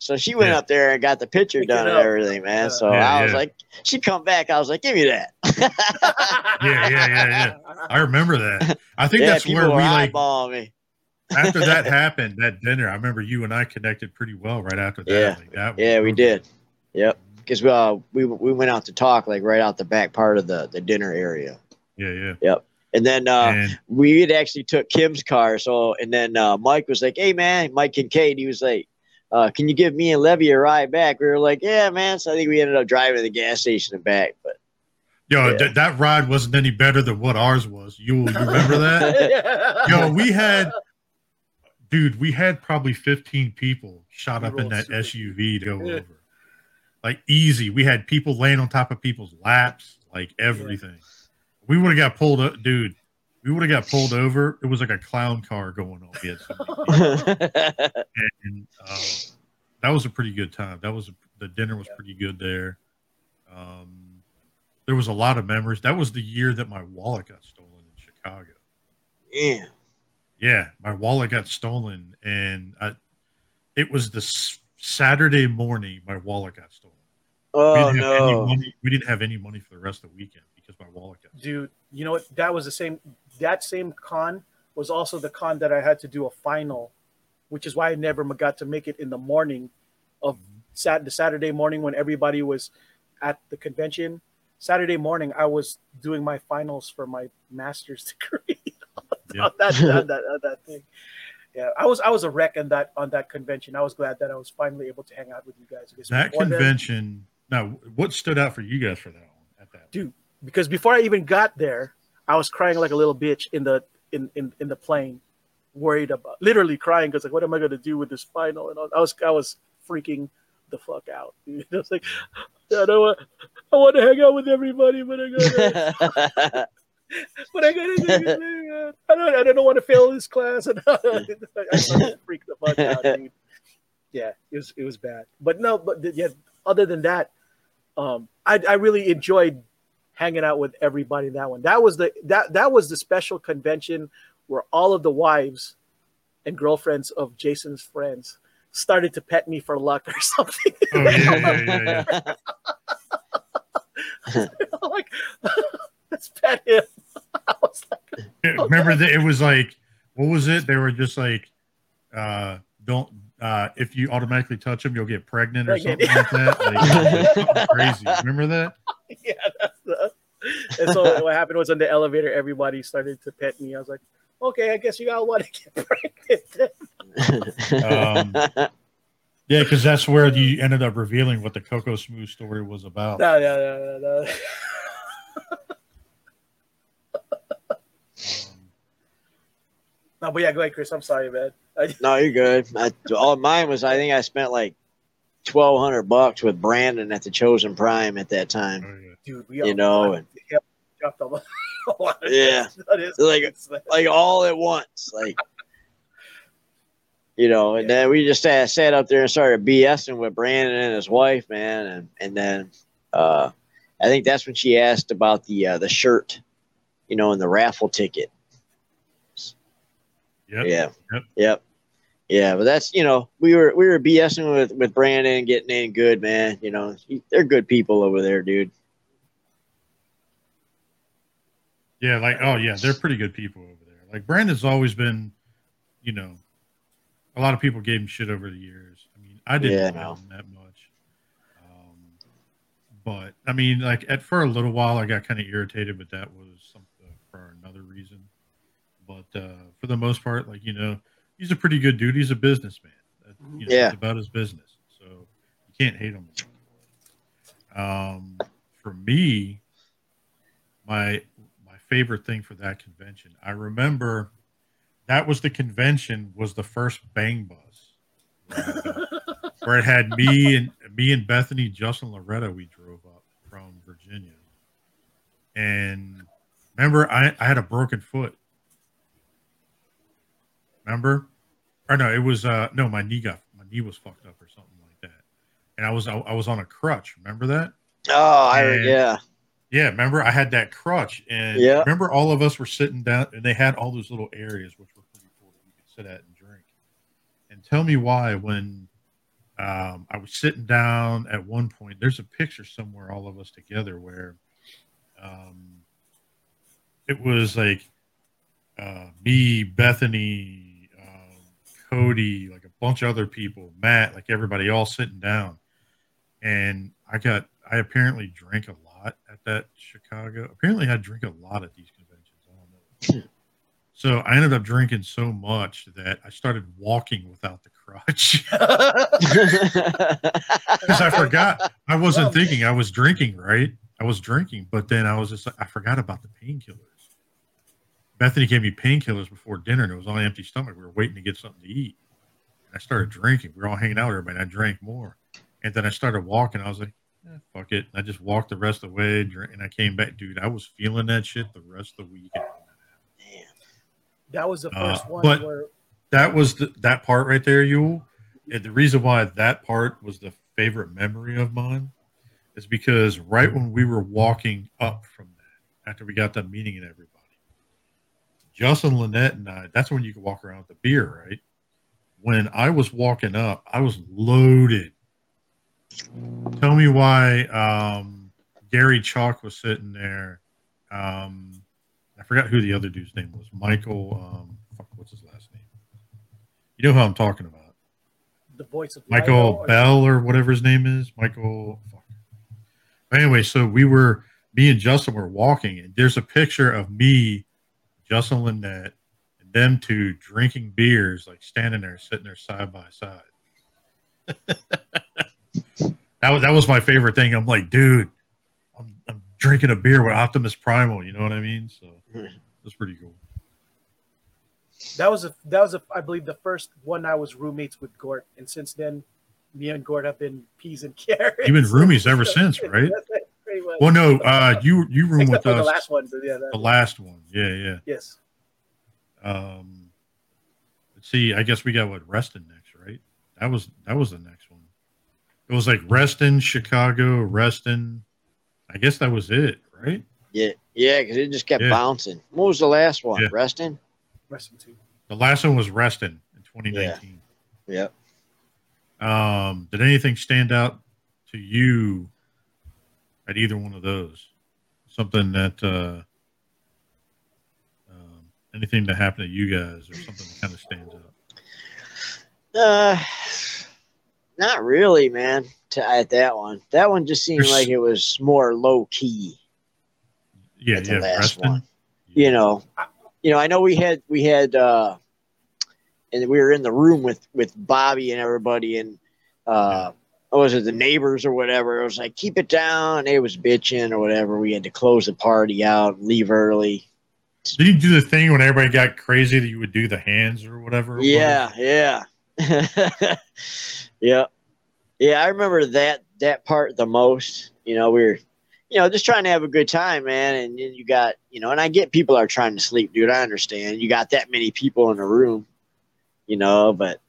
So she went up there and got the picture done and everything, man. So I was like, she come back. I was like, give me that. I remember that. I think that's where we like. Me. After that happened, that dinner, I remember you and I connected pretty well right after that. Yeah, like, that we did. Yep, because we went out to talk like right out the back part of the dinner area. Yeah. Yep. And then we had actually took Kim's car. So and then Mike was like, hey man, Mike Kincaid. He was like. Can you give me and Levy a ride back? We were like, yeah, man. So I think we ended up driving to the gas station and back. But Yo, yeah. that ride wasn't any better than what ours was. You remember that? Yeah. Yo, we had probably 15 people shot up in that SUV to go over. Like, easy. We had people laying on top of people's laps, like everything. Yeah. We would have got pulled up, dude. We would have got pulled over. It was like a clown car going on. We had so many people. and that was a pretty good time. The dinner was pretty good there. There was a lot of memories. That was the year that my wallet got stolen in Chicago. Yeah. Yeah, my wallet got stolen, and it was the Saturday morning my wallet got stolen. Oh, no. We didn't have any money for the rest of the weekend because my wallet got stolen. Dude, you know what? That was the same. That same con was also the con that I had to do a final, which is why I never got to make it in the morning of the Saturday morning when everybody was at the convention. Saturday morning, I was doing my finals for my master's degree. That thing. Yeah, I was a wreck on that convention. I was glad that I was finally able to hang out with you guys. That convention. Now, what stood out for you guys for that one? Dude, because before I even got there, I was crying like a little bitch in the plane, worried about, literally crying because, like, what am I going to do with this final? And I was freaking the fuck out. Dude. I was like, I want to hang out with everybody, but I gotta. But I gotta do. I don't want to fail this class. And I freaked the fuck out, dude. Yeah, it was bad. But no, other than that, I really enjoyed hanging out with everybody in that one. That was the special convention where all of the wives and girlfriends of Jason's friends started to pet me for luck or something. Oh, yeah. Like, let's pet him. I was like, okay. Remember that it was like, what was it? They were just like, don't if you automatically touch him, you'll get pregnant or something like that. Like, something crazy. Remember that? Yeah. And so what happened was, on the elevator, everybody started to pet me. I was like, okay, I guess you all want to get pregnant. Yeah, because that's where you ended up revealing what the Cocoa Smooth story was about. No. No, but yeah, go ahead, Chris. I'm sorry, man. No, you're good. All mine was, I think I spent like $1,200 with Brandon at the Chosen Prime at that time. Oh, yeah. Dude, we all, you know, and dropped a lot of like all at once, like you know. And then we just sat up there and started BSing with Brandon and his wife, man, and then I think that's when she asked about the shirt, you know, and the raffle ticket. Yeah. But that's, you know, we were BSing with Brandon, getting in good, man. You know, they're good people over there, dude. Yeah, like, oh yeah, they're pretty good people over there. Like, Brandon's always been, you know, a lot of people gave him shit over the years. I mean, I didn't like him that much, but I mean, like, for a little while, I got kind of irritated, but that was something for another reason. But for the most part, like, you know, he's a pretty good dude. He's a businessman. You know, it's about his business. So you can't hate him. For me, my favorite thing for that convention, I remember that was the convention was the first Bang Bus, where it had me and Bethany, Justin Loretta, we drove up from Virginia. And remember, I had a broken foot. Remember? Or no, it was my knee was fucked up or something like that. And I was on a crutch. Remember that? Oh, Yeah, remember I had that crutch, and remember all of us were sitting down, and they had all those little areas which were pretty cool that you could sit at and drink. And tell me why, when I was sitting down at one point, there's a picture somewhere, all of us together, where it was like me, Bethany, Cody, like a bunch of other people, Matt, like everybody all sitting down. And I apparently drank a lot at that Chicago. Apparently I drink a lot at these conventions. I don't know. So I ended up drinking so much that I started walking without the crutch. Because I forgot. I wasn't thinking. I was drinking, right? I was drinking, but then I was just like, I forgot about the painkillers. Bethany gave me painkillers before dinner, and it was on an empty stomach. We were waiting to get something to eat. And I started drinking. We were all hanging out with everybody, and I drank more. And then I started walking. I was like, fuck it. I just walked the rest of the way, and I came back. Dude, I was feeling that shit the rest of the weekend. Damn. That was the first one. But where... that was that part right there, Yule. And the reason why that part was the favorite memory of mine is because right when we were walking up from that, after we got that meeting and everybody, Justin Lynette and I, that's when you could walk around with the beer, right? When I was walking up, I was loaded. Tell me why Gary Chalk was sitting there. I forgot who the other dude's name was. Michael, fuck, what's his last name? You know who I'm talking about. The voice of Michael Bell or whatever his name is. Michael, fuck. But anyway, so me and Justin were walking, and there's a picture of me, Justin Lynette, and them two drinking beers, like standing there, sitting there side by side. That was my favorite thing. I'm like, dude, I'm drinking a beer with Optimus Primal. You know what I mean? So that's pretty cool. That was I believe the first one I was roommates with Gort, and since then, me and Gort have been peas and carrots. You've been roomies ever since, right? Well, no, you roomed with us. The last one, but yeah, the last one, yeah. Yes. Let's see, I guess we got Reston next, right? That was the next one. It was like Reston, Chicago, Reston. I guess that was it, right? Yeah, because it just kept bouncing. What was the last one? Yeah. Reston. Reston too. The last one was Reston in 2019. Yeah. Did anything stand out to you at either one of those? Something that anything that happened to you guys, or something that kind of stands out? Not really, man. At that one, just seemed like it was more low key. Yeah, the last Reston one. Yeah. You know, I know we had, and we were in the room with Bobby and everybody, and what was it, the neighbors or whatever? It was like, keep it down. They was bitching or whatever. We had to close the party out, leave early. Did you do the thing when everybody got crazy that you would do the hands or whatever? Yeah. Yeah. I remember that part the most. You know, we were, you know, just trying to have a good time, man. And then you got, you know, and I get people are trying to sleep, dude. I understand. You got that many people in a room, you know, but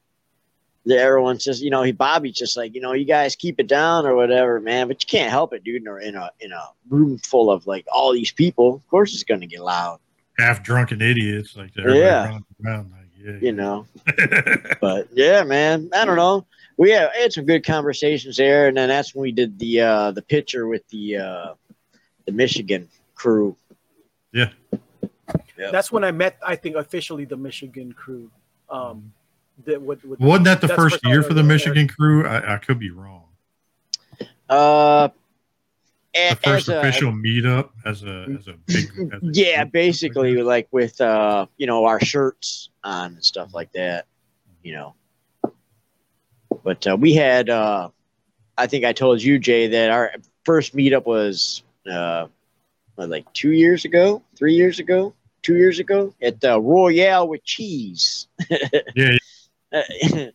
everyone's just, you know, Bobby's just like, you know, you guys keep it down or whatever, man. But you can't help it, dude. In a room full of like all these people, of course it's going to get loud. Half drunken idiots like that. Yeah. Around, like, you know. But yeah, man, I don't know. We had some good conversations there, and then that's when we did the picture with the Michigan crew. Yeah, that's when I met, I think, officially the Michigan crew. Wasn't that the first year for the Michigan crew? I could be wrong. The first official meetup as a big basically group, like with you know, our shirts on and stuff like that, you know. But we had, I think I told you, Jay, that our first meetup was 2 years ago, 3 years ago, 2 years ago at the Royale with Cheese. Yeah. You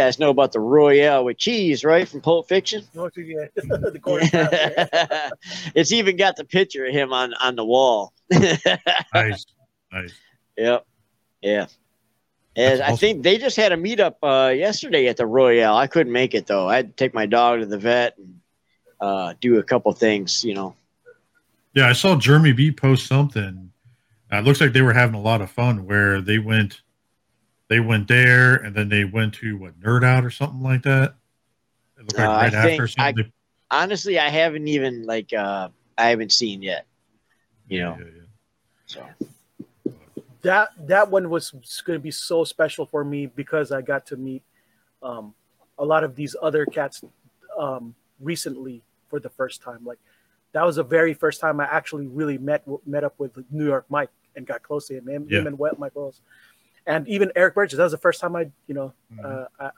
guys know about the Royale with Cheese, right? From Pulp Fiction. The corner shop, right? It's even got the picture of him on the wall. Nice. Yep. Yeah. And awesome. I think they just had a meetup yesterday at the Royale. I couldn't make it, though. I had to take my dog to the vet and do a couple things, you know. Yeah, I saw Jeremy B post something. It looks like they were having a lot of fun where they went there, and then they went to, Nerd Out or something like that? It looked like right after something. Honestly, I haven't even, I haven't seen yet, you know. Yeah. So. That one was going to be so special for me because I got to meet a lot of these other cats recently for the first time. Like, that was the very first time I actually really met up with New York Mike and got close to him. Him and Mike Wells, and even Eric Burgess. That was the first time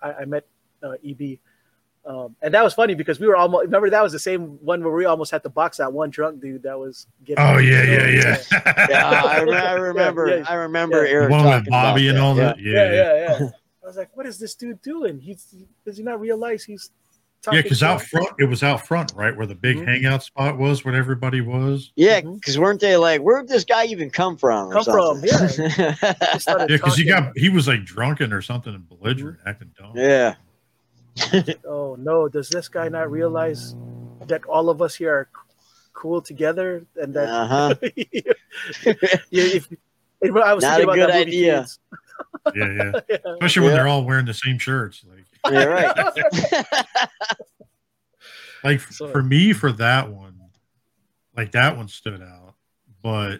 I met EB. And that was funny because we were almost, remember that was the same one where we almost had to box that one drunk dude that was getting. Oh yeah, yeah. I remember. Yeah. Eric, the one with Bobby and all that. Yeah. I was like, what is this dude doing? Does he not realize he's talking? Yeah, because it was out front, right, where the big hangout spot was, where everybody was. Yeah, because weren't they like, where did this guy even come from? Yeah. Because he was like drunken or something and belligerent, acting dumb. Yeah. Oh no, does this guy not realize that all of us here are cool together and that I was not a good idea. Yeah. Especially when they're all wearing the same shirts. Like, yeah, right. Like for me, for that one, like that one stood out. But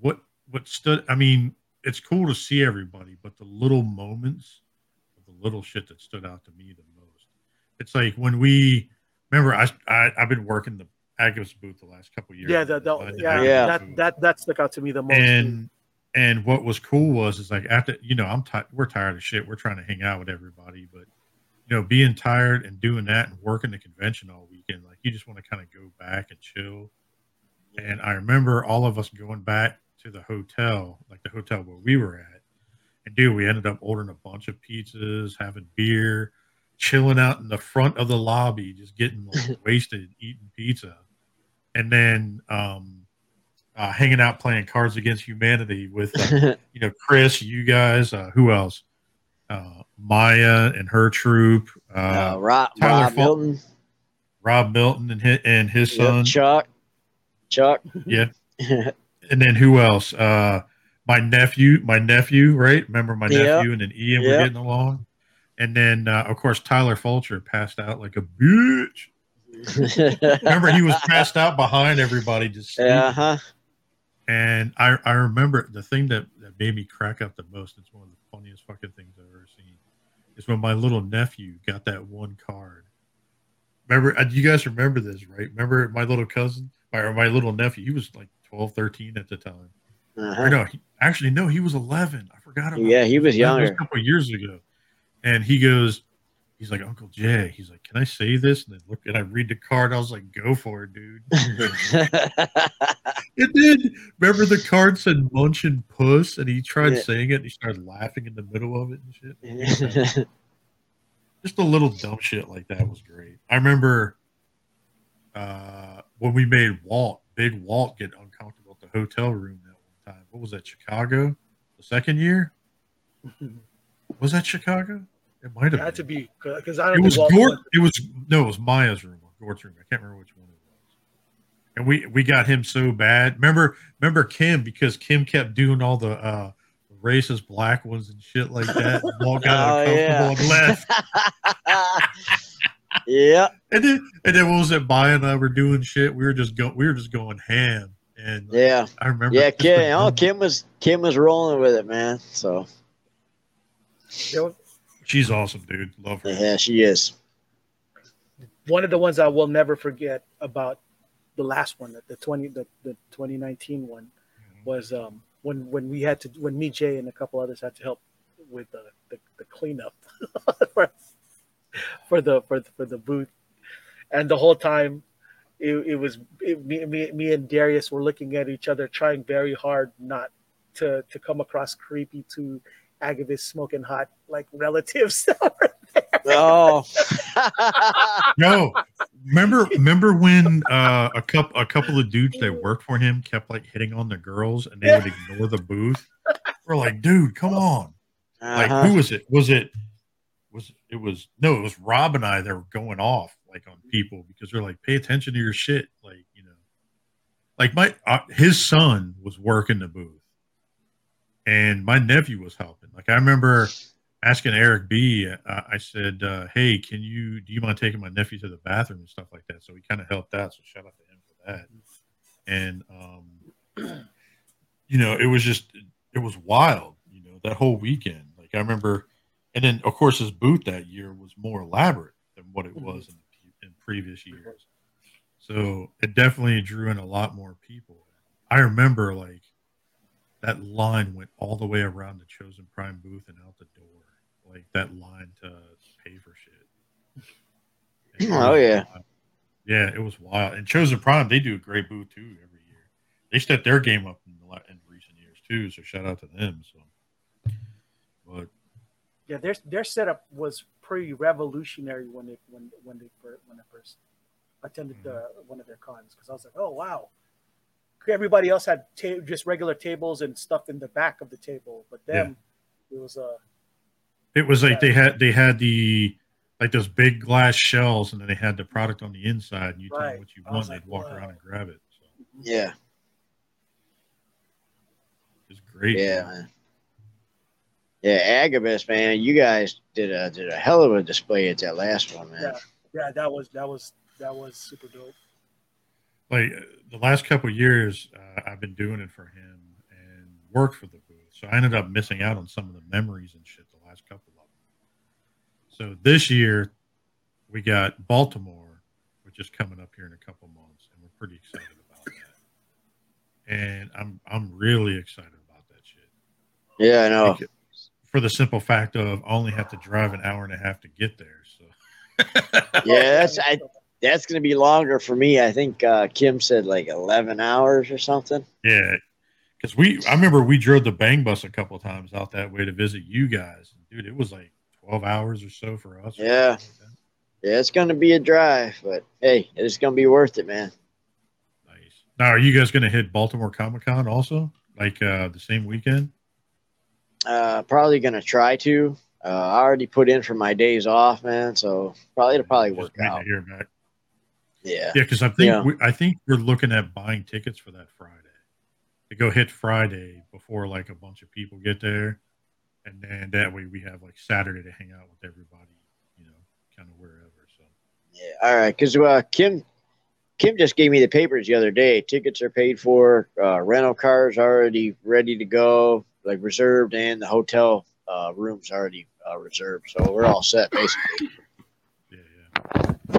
what stood, I mean, it's cool to see everybody, but the little moments, little shit that stood out to me the most. It's like when we remember, I've been working the Agabus booth the last couple of years. Yeah, that stuck out to me the most. And what was cool was like after we're tired of shit. We're trying to hang out with everybody, but being tired and doing that and working the convention all weekend, like you just want to kind of go back and chill. And I remember all of us going back to the hotel, like the hotel where we were at. And dude, we ended up ordering a bunch of pizzas, having beer, chilling out in the front of the lobby, just getting wasted, eating pizza, and then hanging out playing Cards Against Humanity with Chris, you guys, who else? Maya and her troop, Rob Milton and his son Chuck. Yeah, and then who else? My nephew, right? Remember my nephew and then Ian were getting along. And then, of course, Tyler Fulcher passed out like a bitch. Remember, he was passed out behind everybody. Just And I remember the thing that made me crack up the most, it's one of the funniest fucking things I've ever seen, is when my little nephew got that one card. Remember, you guys remember this, right? Remember my little cousin, or my little nephew, he was like 12, 13 at the time. Or no, he was 11. I forgot about he was younger. A couple of years ago. And he's like, Uncle Jay. He's like, can I say this? And then I read the card. I was like, go for it, dude. It did. Remember the card said Munch and Puss, and he tried saying it, and he started laughing in the middle of it and shit. Yeah. Just a little dumb shit like that was great. I remember when we made Big Walt get uncomfortable at the hotel room. Time. What was that, Chicago? The second year? Was that Chicago? It might have had to be. Because I don't know. It was Maya's room or Gort's room. I can't remember which one it was. And we got him so bad. Remember Kim, because Kim kept doing all the racist black ones and shit like that. And all got uncomfortable and left. Yeah. And then what was it? Maya and I were doing shit. We were just going ham. And I remember. Yeah, Kim was rolling with it, man. So she's awesome, dude. Love her. Yeah, she is. One of the ones I will never forget about the last one, the 2019 one, was when we had to me, Jay, and a couple others had to help with the cleanup for the booth, and the whole time. It was me and Darius were looking at each other, trying very hard not to come across creepy to Agabus smoking hot like relatives. Oh no! Remember when a couple of dudes that worked for him kept like hitting on the girls and they would ignore the booth. We're like, dude, come on! Like, who was it? It was Rob and I that were going off like on people because they're like, pay attention to your shit. Like, like his son was working the booth and my nephew was helping. Like, I remember asking Eric B, I said, hey, do you mind taking my nephew to the bathroom and stuff like that? So he kind of helped out. So shout out to him for that. And, it was wild, that whole weekend. Like I remember, and then of course his booth that year was more elaborate than what it was in previous years, so it definitely drew in a lot more people. I remember like that line went all the way around the Chosen Prime booth and out the door, like that line to pay for shit. Oh, yeah. Yeah, it was wild. And Chosen Prime, they do a great booth, too, every year. They stepped their game up in recent years, too, so shout out to them. So, but yeah, their setup was pretty revolutionary when I first attended one of their cons, because I was like, oh, wow. Everybody else had just regular tables and stuff in the back of the table, but them, yeah. It was like they had the like those big glass shells, and then they had the product on the inside, and you tell them what you want, they'd walk around and grab it. So. Yeah, it's great. Yeah, man. Yeah, Agabus, man, you guys did a hell of a display at that last one, man. Yeah, that was super dope. Like the last couple of years, I've been doing it for him and worked for the booth. So I ended up missing out on some of the memories and shit the last couple of them. So this year, we got Baltimore, which is coming up here in a couple months, and we're pretty excited about that. And I'm really excited about that shit. Yeah, I know. For the simple fact of I only have to drive an hour and a half to get there. So yeah, That's going to be longer for me. I think Kim said like 11 hours or something. Yeah, because I remember we drove the Bang Bus a couple of times out that way to visit you guys. Dude, it was like 12 hours or so for us. Yeah, like it's going to be a drive, but hey, it's going to be worth it, man. Nice. Now, are you guys going to hit Baltimore Comic-Con also, like the same weekend? Probably going to try to. I already put in for my days off, man, so it'll probably work out. To hear back. Yeah, because I think we're looking at buying tickets for that Friday. They go hit Friday before like a bunch of people get there, and then that way we have like Saturday to hang out with everybody, you know, kind of wherever. So yeah, all right. Because Kim just gave me the papers the other day. Tickets are paid for. Rental cars already ready to go, like reserved, and the hotel rooms already reserved. So we're all set basically.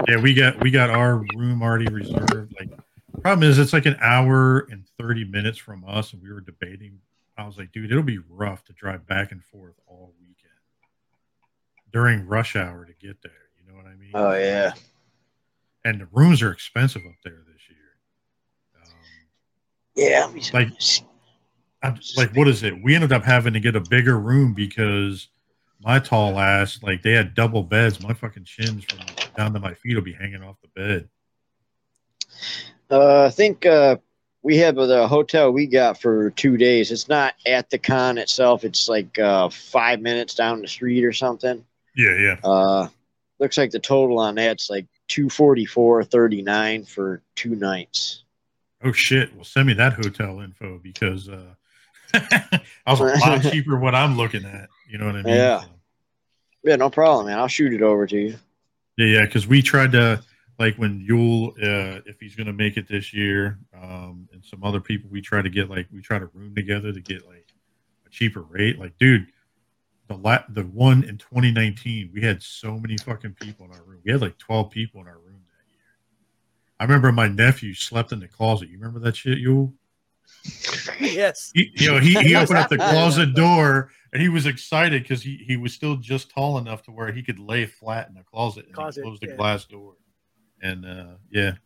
Yeah, we got our room already reserved. Like, problem is, it's like an hour and 30 minutes from us, and we were debating. I was like, dude, it'll be rough to drive back and forth all weekend during rush hour to get there. You know what I mean? Oh, yeah. And the rooms are expensive up there this year. What is it? We ended up having to get a bigger room because my tall ass, like, they had double beds. My fucking shins from down to my feet will be hanging off the bed. I think we have the hotel we got for 2 days. It's not at the con itself. It's like 5 minutes down the street or something. Yeah. Looks like the total on that's like $244.39 for 2 nights. Oh shit! Well, send me that hotel info because I was a lot cheaper what I'm looking at. You know what I mean? Yeah. So. Yeah, no problem, man. I'll shoot it over to you. Yeah, because we tried to, like, when Yule, if he's going to make it this year, and some other people, we try to room together to get, like, a cheaper rate. Like, dude, the one in 2019, we had so many fucking people in our room. We had, like, 12 people in our room that year. I remember my nephew slept in the closet. You remember that shit, Yule? Yes. He opened up the closet door, and he was excited because he was still just tall enough to where he could lay flat in the closet and close the glass door. And, the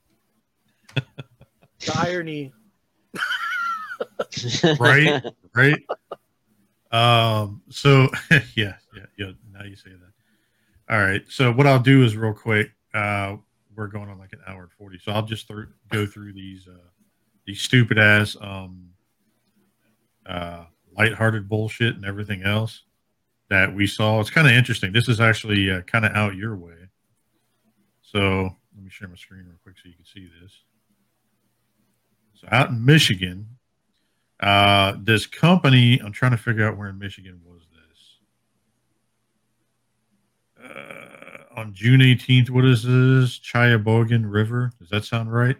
irony. Right? So, yeah. Now you say that. All right. So what I'll do is real quick, we're going on like an hour and 40. So I'll just go through these stupid-ass lighthearted bullshit and everything else that we saw. It's kind of interesting. This is actually kind of out your way. So let me share my screen real quick so you can see this. So out in Michigan, this company, I'm trying to figure out where in Michigan was this. On June 18th, what is this? Chayabogan River. Does that sound right?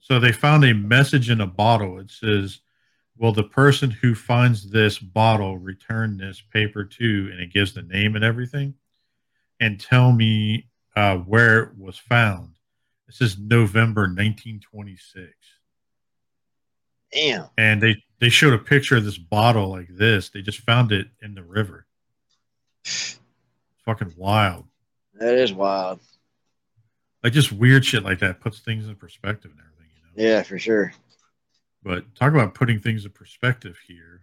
So they found a message in a bottle. It says, will the person who finds this bottle return this paper to, and it gives the name and everything, and tell me where it was found. This is November 1926. Damn. And they showed a picture of this bottle like this. They just found it in the river. Fucking wild. That is wild. Like, just weird shit like that puts things in perspective and everything, you know? Yeah, for sure. But talk about putting things in perspective here.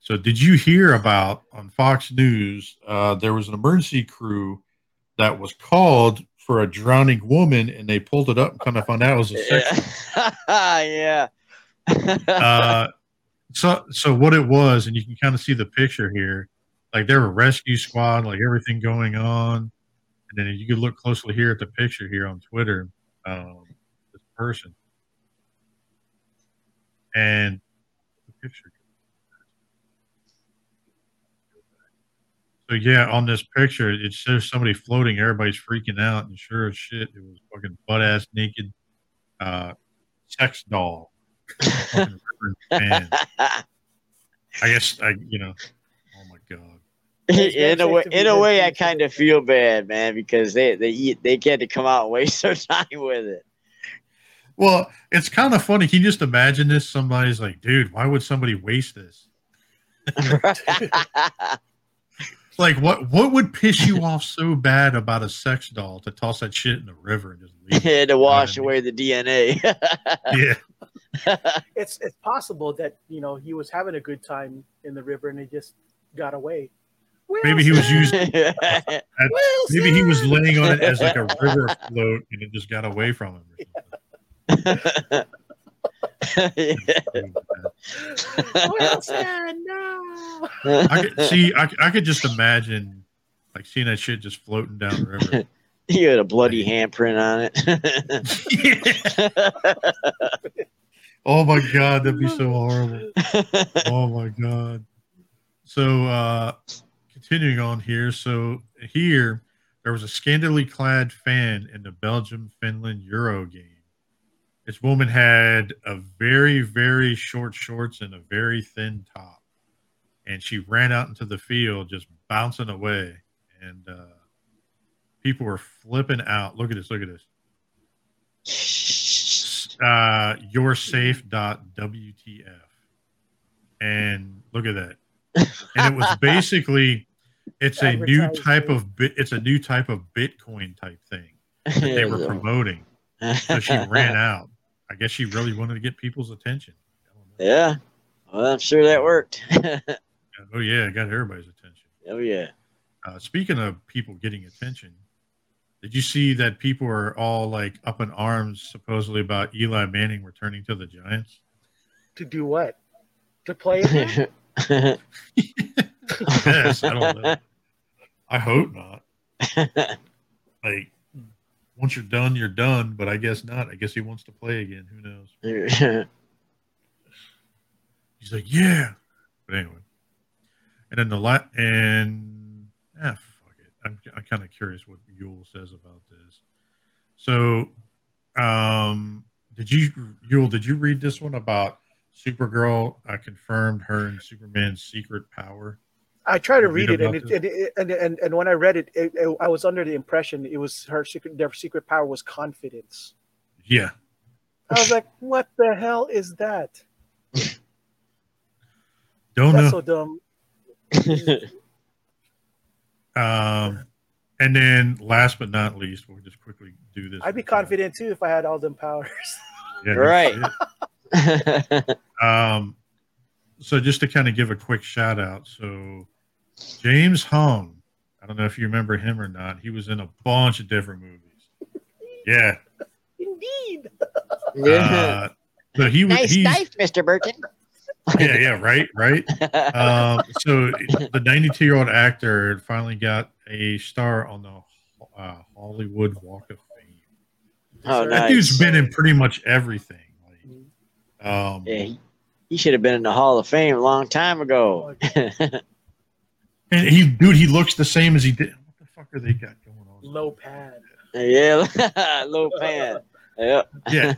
So did you hear about, on Fox News, there was an emergency crew that was called for a drowning woman, and they pulled it up and kind of found out it was a sex. Yeah. So what it was, and you can kind of see the picture here, like there were a rescue squad, like everything going on. And then you can look closely here at the picture here on Twitter, this person. And the picture. So, yeah, on this picture, it's there's somebody floating. Everybody's freaking out. And sure as shit, it was fucking butt-ass naked sex doll. I guess, oh my God. In a way, I kind of feel bad, man, because they get to come out and waste their time with it. Well, it's kind of funny. Can you just imagine this? Somebody's like, dude, why would somebody waste this? Like, what would piss you off so bad about a sex doll to toss that shit in the river and just leave it? To wash away the DNA. Yeah. It's possible that, you know, he was having a good time in the river and he just got away. Maybe he was using maybe he was laying on it as like a river float and it just got away from him or something. Yeah. Wilson, no. I could just imagine like seeing that shit just floating down the river. You had a bloody handprint on it. Oh my God, that'd be so horrible. Oh my God. So continuing on here. So here there was a scantily clad fan in the Belgium-Finland Euro game. This woman had a very, very short shorts and a very thin top. And she ran out into the field just bouncing away. And people were flipping out. Look at this. You're safe.wtf. And look at that. And it was basically, it's a new type of Bitcoin type thing that they were promoting. So she ran out. I guess she really wanted to get people's attention. Yeah. Well, I'm sure that worked. Oh, yeah. It got everybody's attention. Oh, yeah. Speaking of people getting attention, did you see that people are all like up in arms supposedly about Eli Manning returning to the Giants? To do what? To play again? Yes. I don't know. I hope not. Like, once you're done, but I guess not. I guess he wants to play again. Who knows? He's like, yeah. But anyway. And then fuck it. I'm kind of curious what Yule says about this. So, did you read this one about Supergirl? I confirmed her and Superman's secret power. I try to read it, and when I read it, I was under the impression it was their secret power was confidence. Yeah, I was like, "What the hell is that?" That's so dumb. And then last but not least, we'll just quickly do this. I'd be confident too if I had all them powers. Yeah, right. So just to kind of give a quick shout out, so. James Hong, I don't know if you remember him or not. He was in a bunch of different movies. Yeah, indeed. So he was nice knife, Mr. Burton. Yeah, right. So the 92-year-old actor finally got a star on the Hollywood Walk of Fame. Oh, that nice. Dude's been in pretty much everything. Like, he should have been in the Hall of Fame a long time ago. And he looks the same as he did. What the fuck are they got going on? Low pad. Yeah, low pad. Yep. Yeah.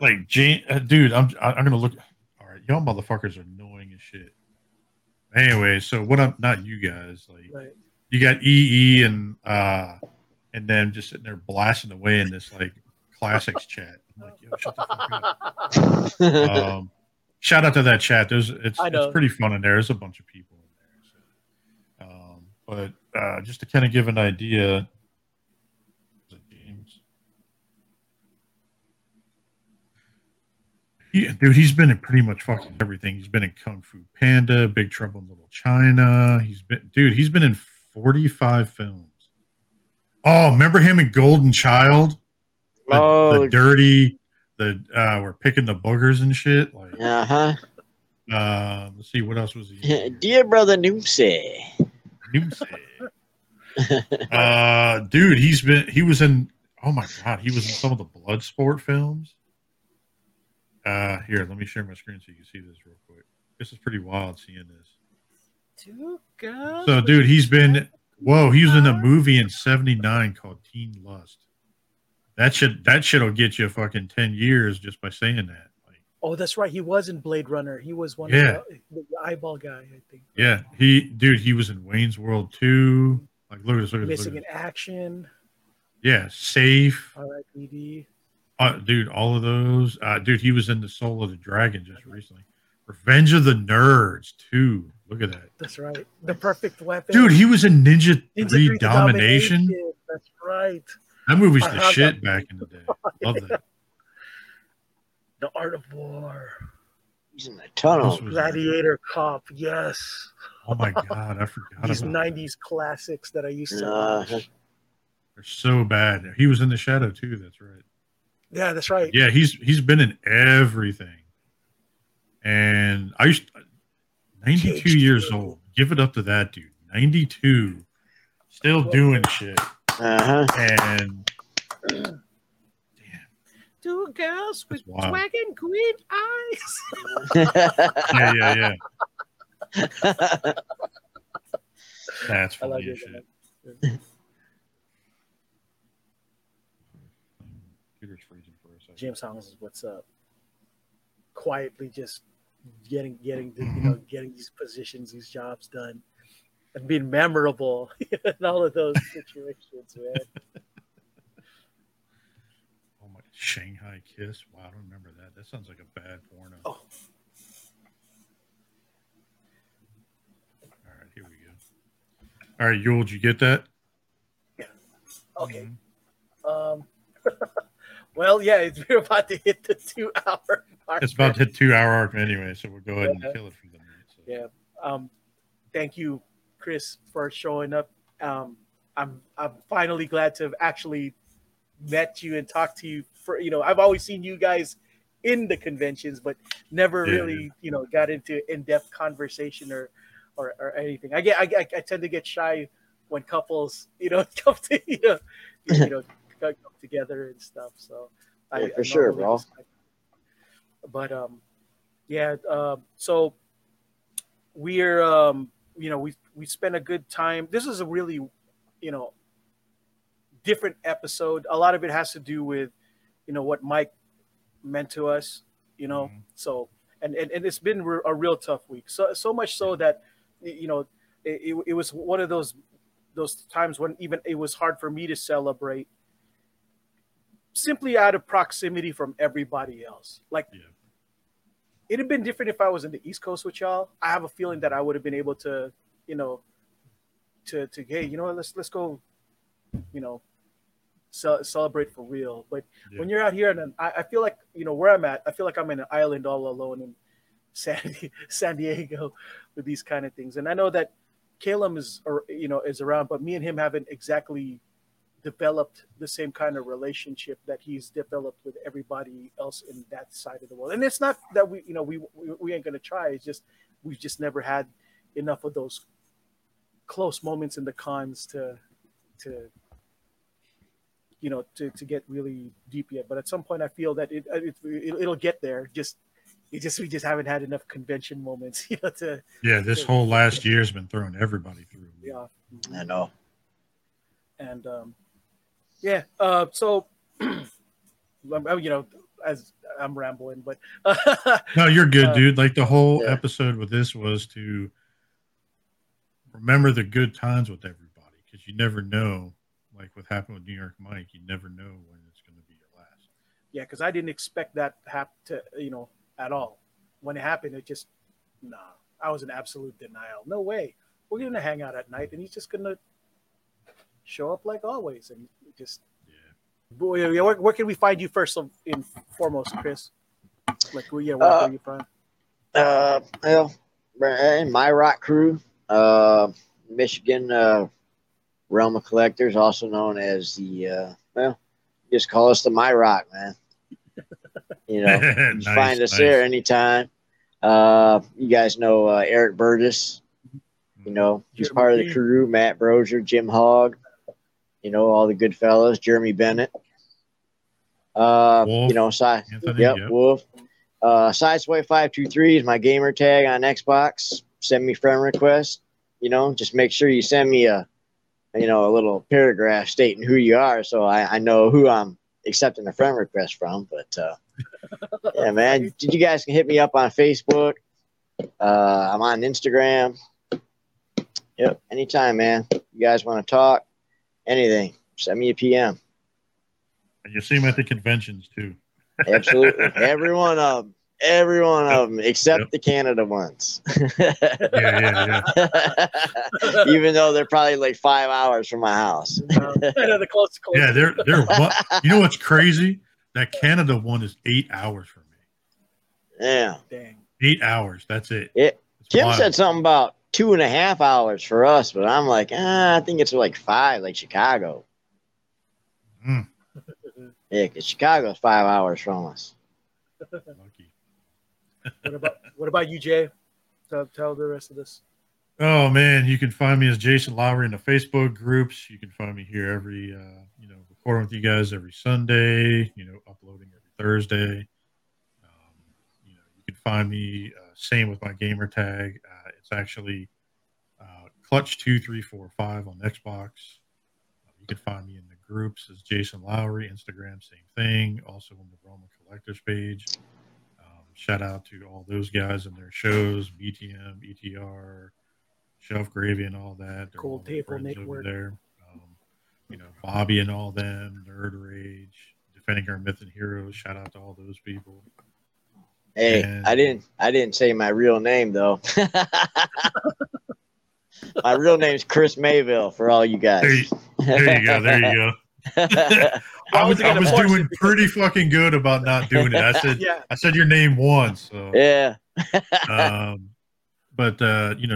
Like, dude, I'm gonna look. All right, y'all motherfuckers are annoying as shit. Anyway, so what? I'm not you guys. Like, right. You got EE and them just sitting there blasting away in this like classics chat. I'm like, yo, shut the fuck up. Shout out to that chat. It's pretty fun in there. There's a bunch of people. But just to kind of give an idea, James, dude, he's been in pretty much fucking everything. He's been in Kung Fu Panda, Big Trouble in Little China. He's been in 45 films. Oh, remember him in Golden Child? The dirty, we're picking the boogers and shit. Like, let's see, what else was he? Dear Brother Noomsay. Dude, he was in some of the Bloodsport films. Here, let me share my screen so you can see this real quick. This is pretty wild seeing this. So, dude, he was in a movie in 1979 called Teen Lust. That shit'll get you fucking 10 years just by saying that. Oh, that's right. He was in Blade Runner. He was one of the eyeball guy, I think. Yeah. He was in Wayne's World 2. Like, look at this. Missing in Action. Yeah. Safe. R.I.P.D. Dude, all of those. Dude, he was in The Soul of the Dragon just recently. Revenge of the Nerds 2. Look at that. That's right. The Perfect Weapon. Dude, he was in Ninja 3 Domination. That's right. That movie's the shit back in the day. Love that. The Art of War. He's in the tunnel. Gladiator Cop. Yes. Oh my God, I forgot. These about 90s that. Classics that I used to watch. They're so bad. He was in The Shadow too. That's right. Yeah, that's right. Yeah, he's been in everything. And I used 92 years old. Give it up to that dude. 92, still doing shit. And. Two girls with dragon green eyes. yeah. That's funny as shit. Computer's freezing for a second. James Holmes is what's up. Quietly just getting these positions, these jobs done, and being memorable in all of those situations, man. Shanghai Kiss. Wow, I don't remember that. That sounds like a bad porno. Oh. All right, here we go. All right, Yule, did you get that? Yeah. Okay. Mm-hmm. We're about to hit the 2 hour mark. It's about to hit 2 hour arc anyway, so we'll go ahead and kill it for the minute. So. Yeah. Thank you, Chris, for showing up. I'm finally glad to have actually met you and talked to you. I've always seen you guys in the conventions, but never really, got into in-depth conversation or anything. I tend to get shy when couples, come to come together and stuff. So for sure, bro. But so we're we spent a good time. This is a really, different episode. A lot of it has to do with, what Mike meant to us, mm-hmm. So, and it's been a real tough week. So much so that, it was one of those times when even it was hard for me to celebrate simply out of proximity from everybody else. Like it had been different if I was in the East Coast with y'all. I have a feeling that I would have been able to, let's go, celebrate for real. But when you're out here, and I feel like where I'm at, I feel like I'm in an island all alone in San Diego with these kind of things. And I know that Caleb is around, but me and him haven't exactly developed the same kind of relationship that he's developed with everybody else in that side of the world. And it's not that we we ain't gonna try. It's just we've just never had enough of those close moments in the cons to get really deep yet, but at some point I feel that it'll get there. We just haven't had enough convention moments. This whole last year has been throwing everybody through. Yeah, I know. And so as I'm rambling, but no, you're good, dude. Like the whole episode with this was to remember the good times with everybody. Because you never know, like what happened with New York Mike, you never know when it's going to be your last. Yeah, because I didn't expect that to happen at all. When it happened, I was in absolute denial. No way. we're going to hang out at night, and he's just going to show up like always. And just, yeah. Where can we find you first and foremost, Chris? Like, where are you from? My rock crew, Michigan Realm of Collectors, also known as the, just call us the My Rock, man. You know, nice, find us there anytime. You guys know Eric Burgess, you know, he's part of the crew, Matt Brozier, Jim Hogg, you know, all the good fellas, Jeremy Bennett, Wolf, you know, Anthony, yep. Wolf. Sideswipe 523 is my gamer tag on Xbox. Send me friend requests. You know, just make sure you send me a little paragraph stating who you are, so I know who I'm accepting a friend request from. But yeah, man, you guys can hit me up on Facebook. I'm on Instagram. Yep, anytime, man. You guys want to talk? Anything? Send me a PM. And you see him at the conventions too. Absolutely. Every one of them, except the Canada ones. yeah. Even though they're probably like 5 hours from my house. They're close. Yeah, they're what? You know what's crazy? That Canada one is 8 hours for me. Yeah. Dang. 8 hours. That's it. Kim said something about 2.5 hours for us, but I'm like, I think it's like 5, like Chicago. Mm. Yeah, because Chicago's 5 hours from us. Lucky. What about you, Jay? Tell the rest of this. Oh man, you can find me as Jason Lowery in the Facebook groups. You can find me here every recording with you guys every Sunday. You know, uploading every Thursday. You can find me. Same with my gamer tag. It's actually Clutch2345 on Xbox. You can find me in the groups as Jason Lowery, Instagram, same thing. Also on the Roma Collectors page. Shout out to all those guys and their shows, BTM, ETR, Shelf Gravy, and all that. Cold Table Network. There. Bobby and all them, Nerd Rage, Defending Our Myth and Heroes. Shout out to all those people. Hey, and I didn't say my real name though. My real name's Chris Mayville for all you guys. There you go. I was doing pretty fucking good about not doing it. I said your name once. So. Yeah. But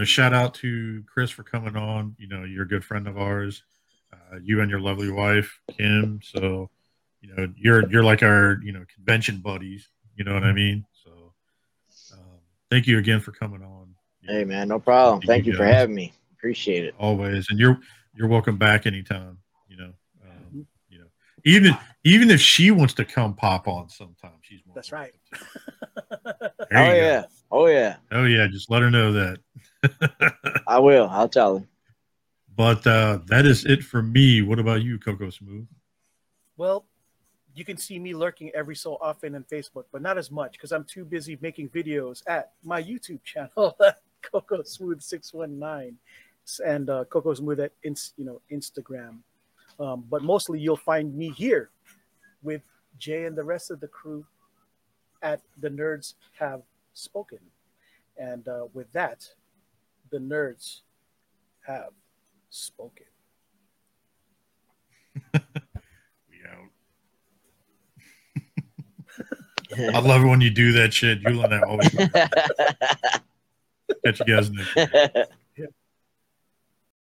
shout out to Chris for coming on. You know, you're a good friend of ours. You and your lovely wife, Kim. So, you know, you're like our, convention buddies. You know what I mean? So thank you again for coming on. Hey, man, no problem. Thank you for having me. Appreciate it. Always. And you're welcome back anytime. Even if she wants to come pop on sometime, she's more. That's right. Oh yeah. Just let her know that. I will. I'll tell her. But that is it for me. What about you, Cocoa Smooth? Well, you can see me lurking every so often on Facebook, but not as much because I'm too busy making videos at my YouTube channel, Cocoa Smooth 619, and Cocoa Smooth at Instagram. But mostly you'll find me here with Jay and the rest of the crew at The Nerds Have Spoken. And with that, The Nerds Have Spoken. We out. I love it when you do that shit. Yule and I always catch you guys next time.